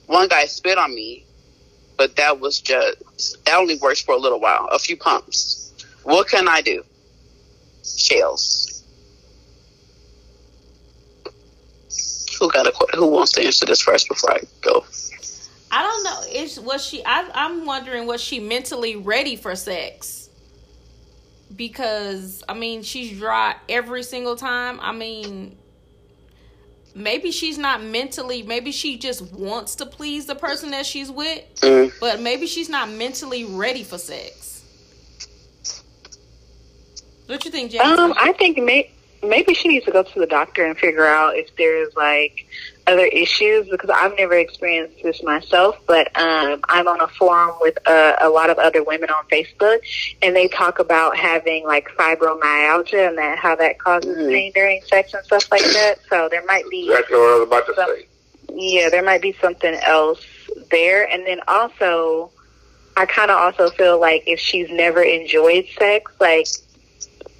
One guy spit on me, but that was just, that only works for a little while, a few pumps. What can I do? Shells. Who got a, who wants to answer this first before I go? I don't know. It's, was she, I, I'm wondering, was she mentally ready for sex? Because, I mean, she's dry every single time. I mean, maybe she's not mentally, maybe she just wants to please the person that she's with, mm. but maybe she's not mentally ready for sex. What you think, James? Um, I think may, maybe she needs to go to the doctor and figure out if there's, like, other issues, because I've never experienced this myself, but um, I'm on a forum with uh, a lot of other women on Facebook, and they talk about having like fibromyalgia and that how that causes mm. pain during sex and stuff like that. So there might be exactly what I was about to some, say. Yeah, there might be something else there, and then also, I kind of also feel like if she's never enjoyed sex, like.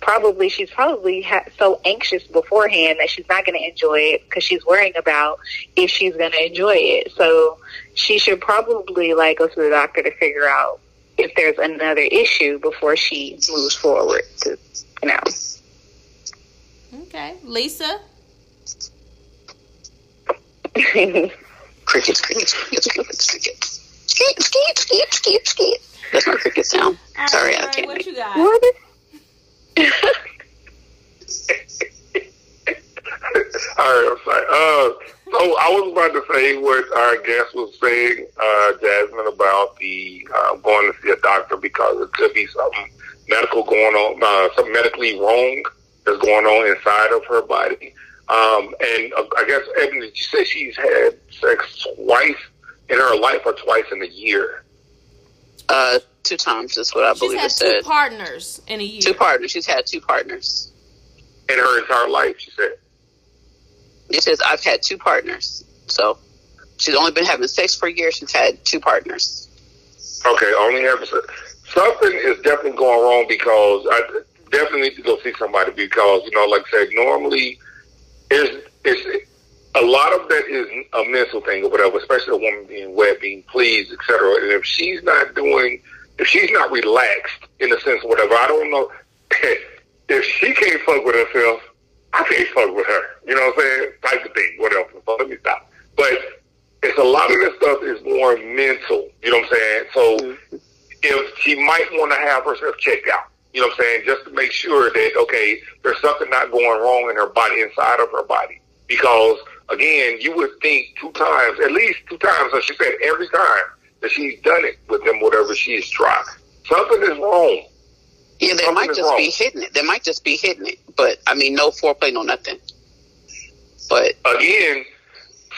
Probably she's probably ha- so anxious beforehand that she's not going to enjoy it because she's worrying about if she's going to enjoy it. So she should probably like go to the doctor to figure out if there's another issue before she moves forward. To, you know. Okay, Lisa. Crickets, crickets, crickets, crickets, crickets. Skeet, skeet, skeet, skeet, skeet. That's my cricket sound. All Sorry, right, I can't. What make. You got? What is- All right, I'm sorry. Uh, so I was about to say what our guest was saying, uh, Jazmyn, about the uh, going to see a doctor because it could be something medical going on, uh, something medically wrong that's going on inside of her body. Um, and uh, I guess Ebony, you said she's had sex twice in her life or twice in a year. Uh. Two times is what I believe it said. She's had two partners in a year. Two partners. She's had two partners. In her entire life, she said. It says, I've had two partners. So, she's only been having sex for a year. She's had two partners. Okay, only having sex. Something is definitely going wrong because I definitely need to go see somebody because, you know, like I said, normally it's, it's a lot of that is a mental thing or whatever, especially a woman being wet, being pleased, et cetera. And if she's not doing... If she's not relaxed, in a sense, whatever, I don't know. If she can't fuck with herself, I can't fuck with her. You know what I'm saying? Type of thing, whatever. So let me stop. But it's a lot of this stuff is more mental. You know what I'm saying? So mm-hmm. if she might want to have herself checked out. You know what I'm saying? Just to make sure that, okay, there's something not going wrong in her body, inside of her body. Because, again, you would think two times, at least two times, as she said, every time. That she's done it with them, whatever she's tried. Something is wrong. Yeah, they might just be hitting it. They might just be hitting it. But, I mean, no foreplay, no nothing. But again,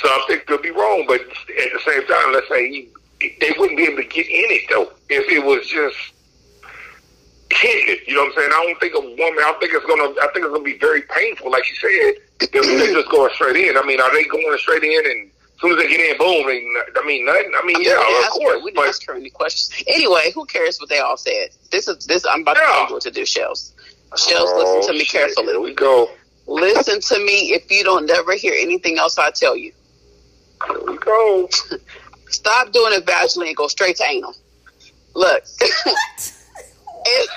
something could be wrong. But at the same time, let's say he, they wouldn't be able to get in it, though, if it was just hitting it. You know what I'm saying? I don't think a woman, I think it's going to I think it's going to be very painful, like she said. They're just going straight in. I mean, are they going straight in and as soon as they get in, boom, they, I mean, nothing. I mean, I mean yeah, of course. Her, we didn't ask her any questions. Anyway, who cares what they all said? This is, this. I'm about yeah. to go to do, Shells. Shells, oh, listen to me shit. Carefully. Here we go. Listen to me if you don't never hear anything else I tell you. Here we go. Stop doing it vaginally and go straight to anal. Look. What? it,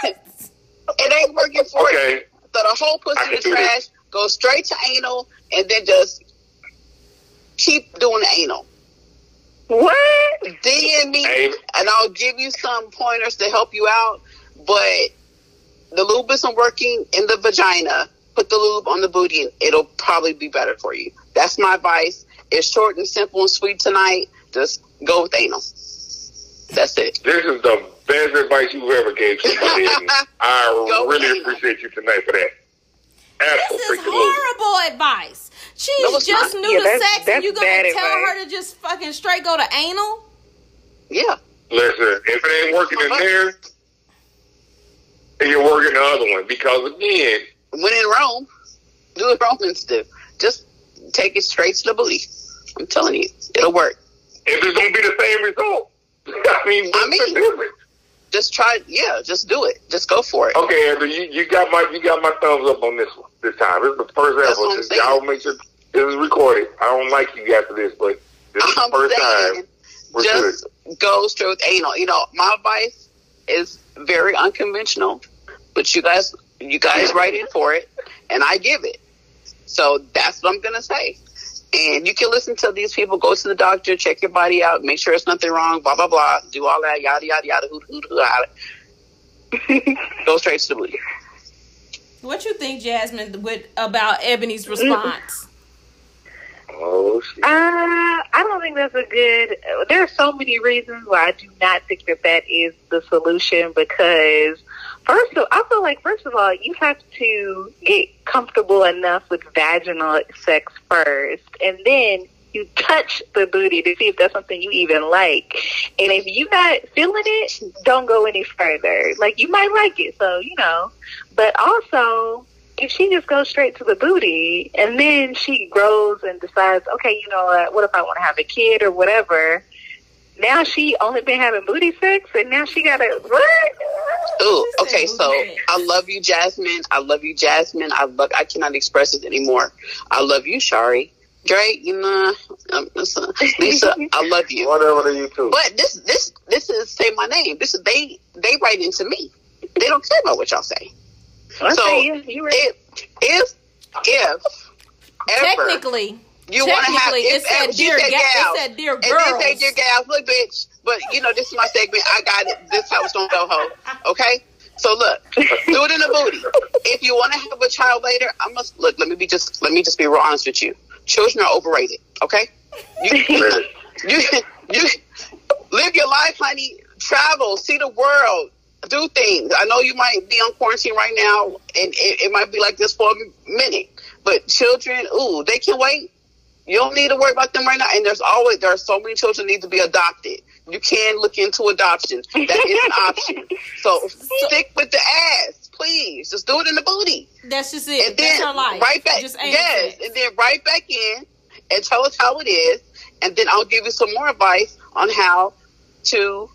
it ain't working for okay. you. So the whole pussy in the trash, this. Go straight to anal, and then just... keep doing anal. What? D M me, hey. And I'll give you some pointers to help you out. But the lube isn't working in the vagina. Put the lube on the booty, and it'll probably be better for you. That's my advice. It's short and simple and sweet tonight. Just go with anal. That's it. This is the best advice you've ever gave somebody. I go really appreciate you tonight for that. This is horrible advice. She's just new to sex and you're going to tell her to just fucking straight go to anal? Yeah. Listen, if it ain't working in there, you're working the other one. Because again, when in Rome, do it Romans do. Just take it straight to the belief. I'm telling you, it'll work. If it's going to be the same result. I mean, what's I mean, the difference? Just try, yeah. Just do it. Just go for it. Okay, Andrew, you, you got my you got my thumbs up on this one. This time, this is the first episode. Y'all make sure this is recorded. I don't like you after this, but this is I'm the first saying, time. We're just good. Go straight with anal. You know, my advice is very unconventional, but you guys, you guys write in for it, and I give it. So that's what I'm gonna say. And you can listen to these people, go to the doctor, check your body out, make sure it's nothing wrong, blah, blah, blah, do all that, yada, yada, yada, hoot, hoot, hoot, yada. Go straight to the booty. What you think, Jazmyn, with, about Ebony's response? Oh, shit. Uh, I don't think that's a good, there are so many reasons why I do not think that that is the solution because... First of, I feel like, first of all, you have to get comfortable enough with vaginal sex first, and then you touch the booty to see if that's something you even like. And if you're not feeling it, don't go any further. Like, you might like it, so, you know. But also, if she just goes straight to the booty, and then she grows and decides, okay, you know what, what if I want to have a kid or whatever? Now she only been having booty sex, and now she got to, what? Ooh, okay, so I love you, Jazmyn. I love you, Jazmyn. I love, I cannot express it anymore. I love you, Shari. Drake, you know, um, Lisa, Lisa, I love you. Whatever you too. But this, this, this is, say my name. This is, they, they write into me. They don't care about what y'all say. Well, so, say you, you if, if, if, ever. Technically. You want to have it said, dear said, gals, it said dear girls. And they say dear gals. Look, bitch. But you know, this is my segment. I got it. This is how it's gonna go, ho. Okay. So look, do it in the booty. If you want to have a child later, I must look. Let me be just. Let me just be real honest with you. Children are overrated. Okay. You you, you, you live your life, honey. Travel, see the world, do things. I know you might be on quarantine right now, and it, it might be like this for a minute. But children, ooh, they can wait. You don't need to worry about them right now. And there's always, there are so many children that need to be adopted. You can look into adoption. That is an option. So stick with the ass, please. Just do it in the booty. That's just it. And then that's her life. Right back. Just yes. It. And then right back in and tell us how it is. And then I'll give you some more advice on how to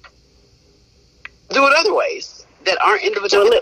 do it other ways that aren't individual. Well,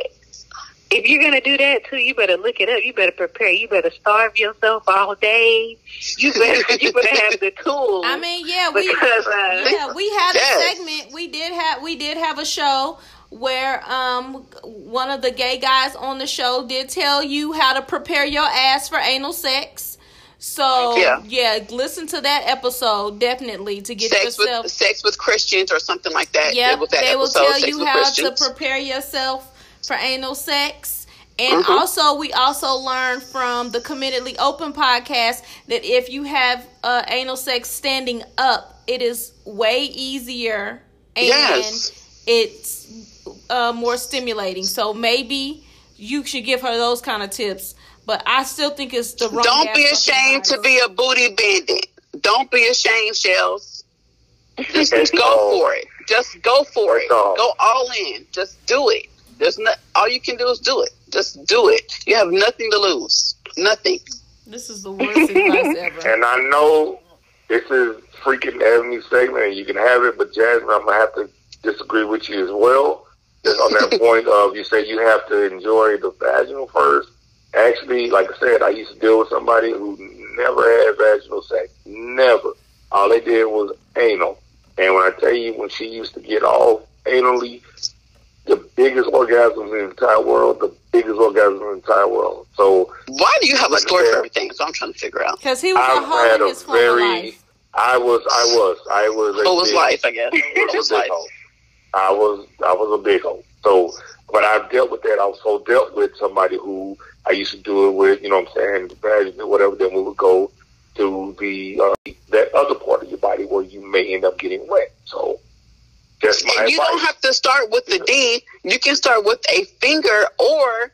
if you're going to do that, too, you better look it up. You better prepare. You better starve yourself all day. You better you better have the tools. I mean, yeah, we because, uh, yeah, we had yes. a segment. We did have we did have a show where um one of the gay guys on the show did tell you how to prepare your ass for anal sex. So, yeah, yeah listen to that episode, definitely, to get sex yourself... With, sex with Christians or something like that. Yeah, that they episode, will tell you how Christians. To prepare yourself for anal sex. And mm-hmm. also we also learned from the Committedly Open podcast that if you have uh, anal sex standing up, it is way easier and yes. it's uh, more stimulating. So maybe you should give her those kind of tips. But I still think it's the wrong. Don't be ashamed to be a booty bandit. Don't be ashamed, Shells. Just, just go for it. Just go for it. Go all in. Just do it. There's not, all you can do is do it. Just do it. You have nothing to lose. Nothing. This is the worst advice ever. And I know this is freaking Ebony's segment, and you can have it, but Jazmyn, I'm going to have to disagree with you as well. Just on that point of you say you have to enjoy the vaginal first. Actually, like I said, I used to deal with somebody who never had vaginal sex. Never. All they did was anal. And when I tell you, when she used to get all anally, the biggest orgasms in the entire world, the biggest orgasms in the entire world. So why do you have like a story for everything? So I'm trying to figure out. Because he was I a whole had his a very, life. I was, I was, I was. What was big, life? I guess. What was life? Hole. I was, I was a big hole. So, but I've dealt with that. I also dealt with somebody who I used to do it with. You know what I'm saying? Whatever. Then we would go to the uh, that other part of your body where you may end up getting wet. So. That's my and you advice. Don't have to start with the D. You can start with a finger or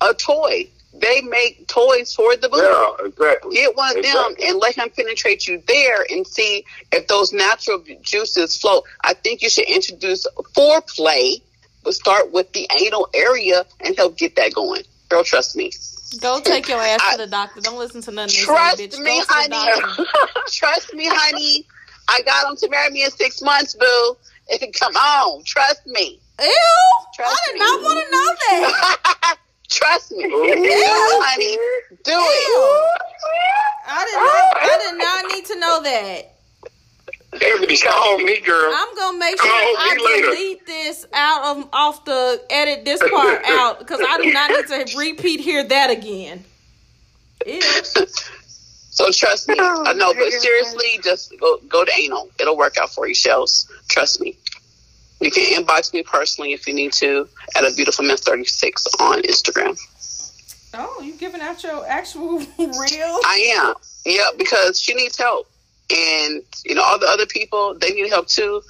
a toy. They make toys for the booty. Yeah, exactly. Get one exactly. down and let him penetrate you there and see if those natural juices flow. I think you should introduce foreplay, but start with the anal area and help get that going. Girl, trust me. Go take your ass I, to the doctor. Don't listen to nothing. Trust bitch. me, honey. Trust me, honey. I got him to marry me in six months, boo. Come on. Trust me. Ew. Trust I did me. not want to know that. Trust me. Ew. Honey. Do Ew. it. I did, not, I did not need to know that. Everybody call me, girl. I'm going to make sure call I delete later. this out of off the edit this part out because I do not need to repeat hear that again. Ew. So trust me. Oh, uh, no, but seriously, God. just go, go to anal. It'll work out for you, Shells. Trust me. You can inbox me personally if you need to at a beautiful mess thirty-six on Instagram. Oh, you giving out your actual real? I am. Yeah, because she needs help. And, you know, all the other people, they need help too.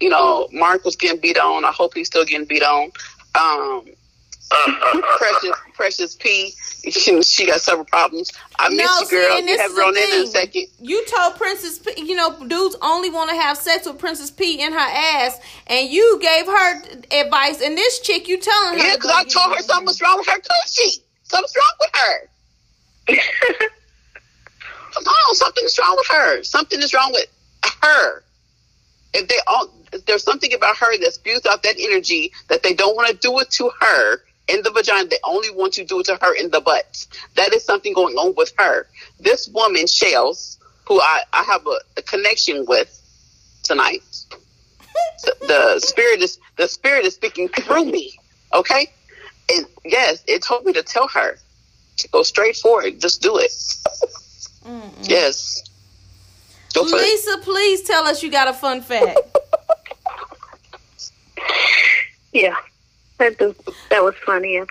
You know, Mark was getting beat on. I hope he's still getting beat on. Um, Precious Precious P, she got several problems. I no, miss you, girl. See, you have her on in a second. You told Princess P, you know, dudes only want to have sex with Princess P in her ass, and you gave her advice. And this chick, you telling her? Yeah, because I told her something was wrong with her coochie. Something's wrong with her. Come on, something is wrong with her. Something is wrong with her. If they all, if there's something about her that spews out that energy that they don't want to do it to her in the vagina. They only want to do it to her in the butt. That is something going on with her. This woman, Shells, who I, I have a, a connection with tonight. the, the spirit is the spirit is speaking through me. Okay, and yes, it told me to tell her to go straight forward. Just do it. Mm-mm. Yes. Go Lisa, please tell us you got a fun fact. Yeah, that do. That was funny.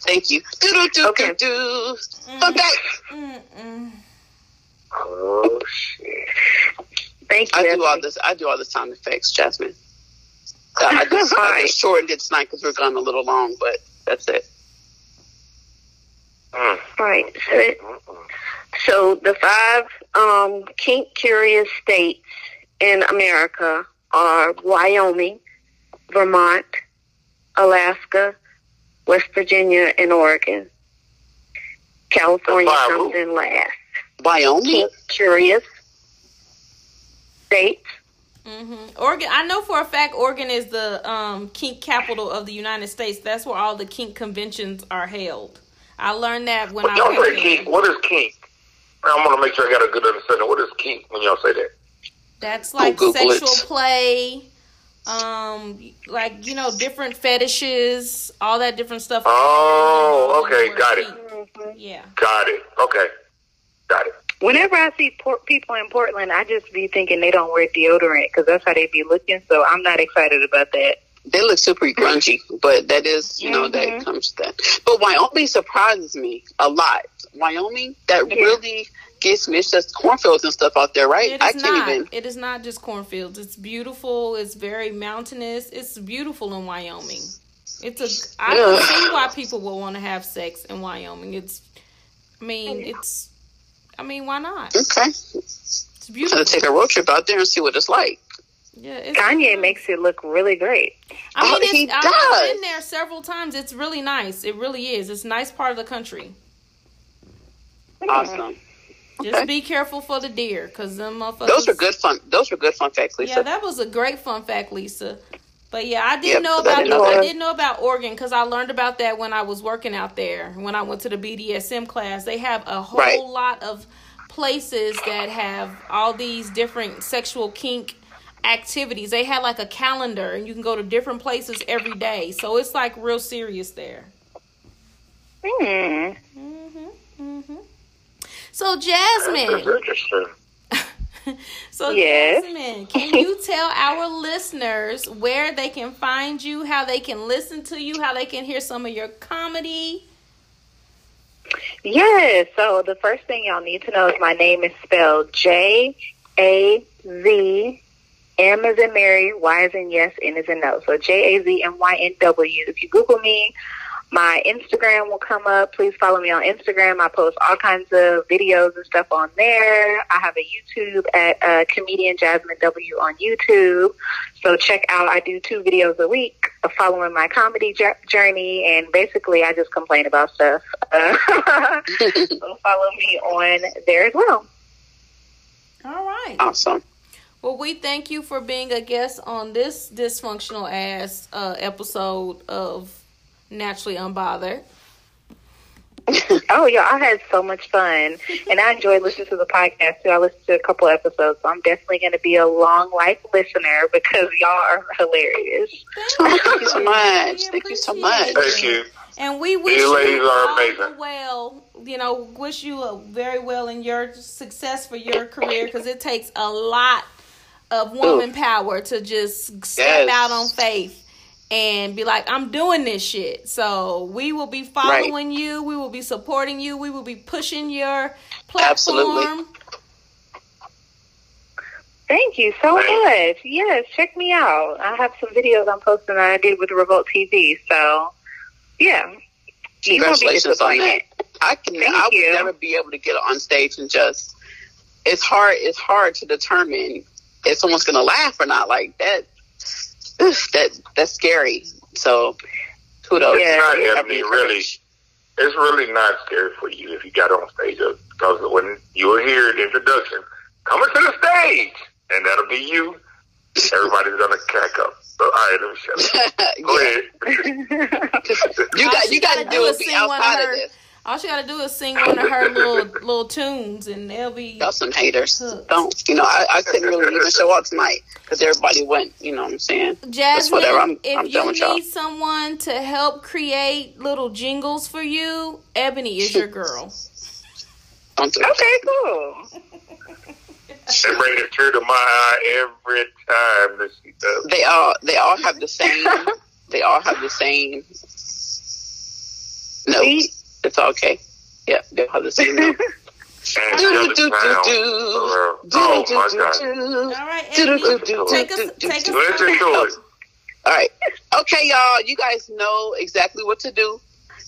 Thank you. Do do okay. do Fun fact. Mm-mm. Oh shit! Thank you. I do all this. I do all this sound effects, Jazmyn. So I just I just shortened it tonight because we're gone a little long, but that's it. All right. So it, So the five um, kink-curious states in America are Wyoming, Vermont, Alaska, West Virginia, and Oregon. California comes in last. Wyoming? Kink-curious states. Mm-hmm. Oregon. I know for a fact Oregon is the um, kink capital of the United States. That's where all the kink conventions are held. I learned that when but I was kink. What is kink? I want to make sure I got a good understanding. What is kink when y'all say that? That's like Google sexual it. play, um, like, you know, different fetishes, all that different stuff. Oh, okay, got it. Mm-hmm. Yeah, got it. Okay, got it. Whenever I see por- people in Portland, I just be thinking they don't wear deodorant because that's how they be looking. So I'm not excited about that. They look super grungy, but that is, you know, mm-hmm. that comes to that. But Wyoming surprises me a lot. Wyoming, that yeah. really gets me. It's just cornfields and stuff out there, right? It is I can't not. even. It is not just cornfields. It's beautiful. It's very mountainous. It's beautiful in Wyoming. It's a. I don't see why people would want to have sex in Wyoming. It's. I mean, it's. I mean, why not? Okay. It's beautiful. I'm gonna take a road trip out there and see what it's like. Yeah, it's Kanye nice. makes it look really great. I mean, oh, it's, he I, does. I've been there several times. It's really nice. It really is. It's a nice part of the country. Awesome. Okay. Just be careful for the deer, because them motherfuckers. Those are good fun. Those were good fun facts, Lisa. Yeah, that was a great fun fact, Lisa. But yeah, I didn't yep, know about. I didn't know, I didn't know about Oregon because I learned about that when I was working out there. When I went to the B D S M class, they have a whole right. lot of places that have all these different sexual kink activities. They had like a calendar and you can go to different places every day, so it's like real serious there. mm. mm-hmm, mm-hmm. So Jazmyn so yes. Jazmyn, can you tell our listeners where they can find you, how they can listen to you, how they can hear some of your comedy? Yes, so the first thing y'all need to know is my name is spelled J A Z M as in Mary, Y as in yes, N as in no. So J A Z M Y N W. If you Google me, My Instagram will come up. Please follow me on Instagram. I post all kinds of videos and stuff on there. I have a YouTube at uh, Comedian Jazmyn W on YouTube. So check out, I do two videos a week following my comedy j- journey. And basically, I just complain about stuff. Uh, so follow me on there as well. All right. Awesome. Well, we thank you for being a guest on this dysfunctional ass uh, episode of Naturally Unbothered. Oh, yeah, I had so much fun, and I enjoy listening to the podcast too. I listened to a couple episodes, so I'm definitely going to be a long life listener because y'all are hilarious. Thank you so much. Thank you so much. Thank you. And we wish you, ladies, you are amazing. Well, you know, wish you a very well in your success for your career, because it takes a lot of woman Ooh. power to just step yes. out on faith and be like, I'm doing this shit. So we will be following right. you. We will be supporting you. We will be pushing your platform. Absolutely. Thank you so much. Yes, check me out. I have some videos I'm posting that I did with Revolt T V. So, yeah. Congratulations on that. I can. Thank I would you. never be able to get on stage and just... It's hard, it's hard to determine if someone's going to laugh or not. Like, that... That that's scary. So, kudos. It's not Ebony, really. It's really not scary for you if you got on stage, because when you'll hear the introduction, coming to the stage, and that'll be you. Everybody's gonna crack up. So, all right, let me shut up. Go ahead. you got you got to do is be outside of this. All she got to do is sing one of her little little tunes, and they'll be... Y'all some haters. Hooked. Don't. You know, I, I couldn't really even show up tonight because everybody went, you know what I'm saying? Jazmyn, whatever. I'm, if I'm you need y'all. someone to help create little jingles for you, Ebony is your girl. Don't do okay, cool. They bring a tear to my eye every time that she does. They all, they all have the same... they all have the same... notes. It's okay. Yeah, they'll have the same note. Oh my God! All right, take us, take us. All right, okay, y'all. You guys know exactly what to do.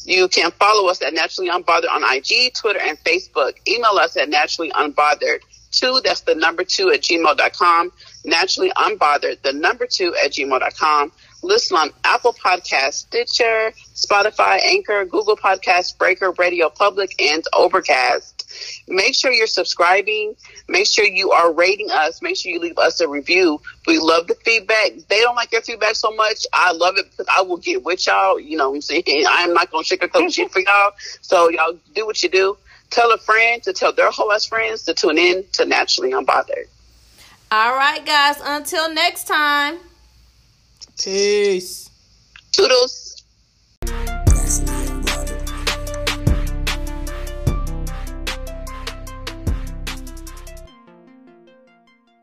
You can follow us at Naturally Unbothered on I G, Twitter, and Facebook. Email us at naturally unbothered two. That's the number two at gmail dot com. Naturally Unbothered, the number two at gmail dot com. Listen on Apple Podcasts, Stitcher, Spotify, Anchor, Google Podcasts, Breaker, Radio Public, and Overcast. Make sure you're subscribing. Make sure you are rating us. Make sure you leave us a review. We love the feedback. They don't like your feedback so much. I love it because I will get with y'all. You know what I'm saying? I'm not going to sugarcoat shit for y'all. So y'all do what you do. Tell a friend to tell their whole ass friends to tune in to Naturally Unbothered. All right, guys. Until next time. Peace. Toodles.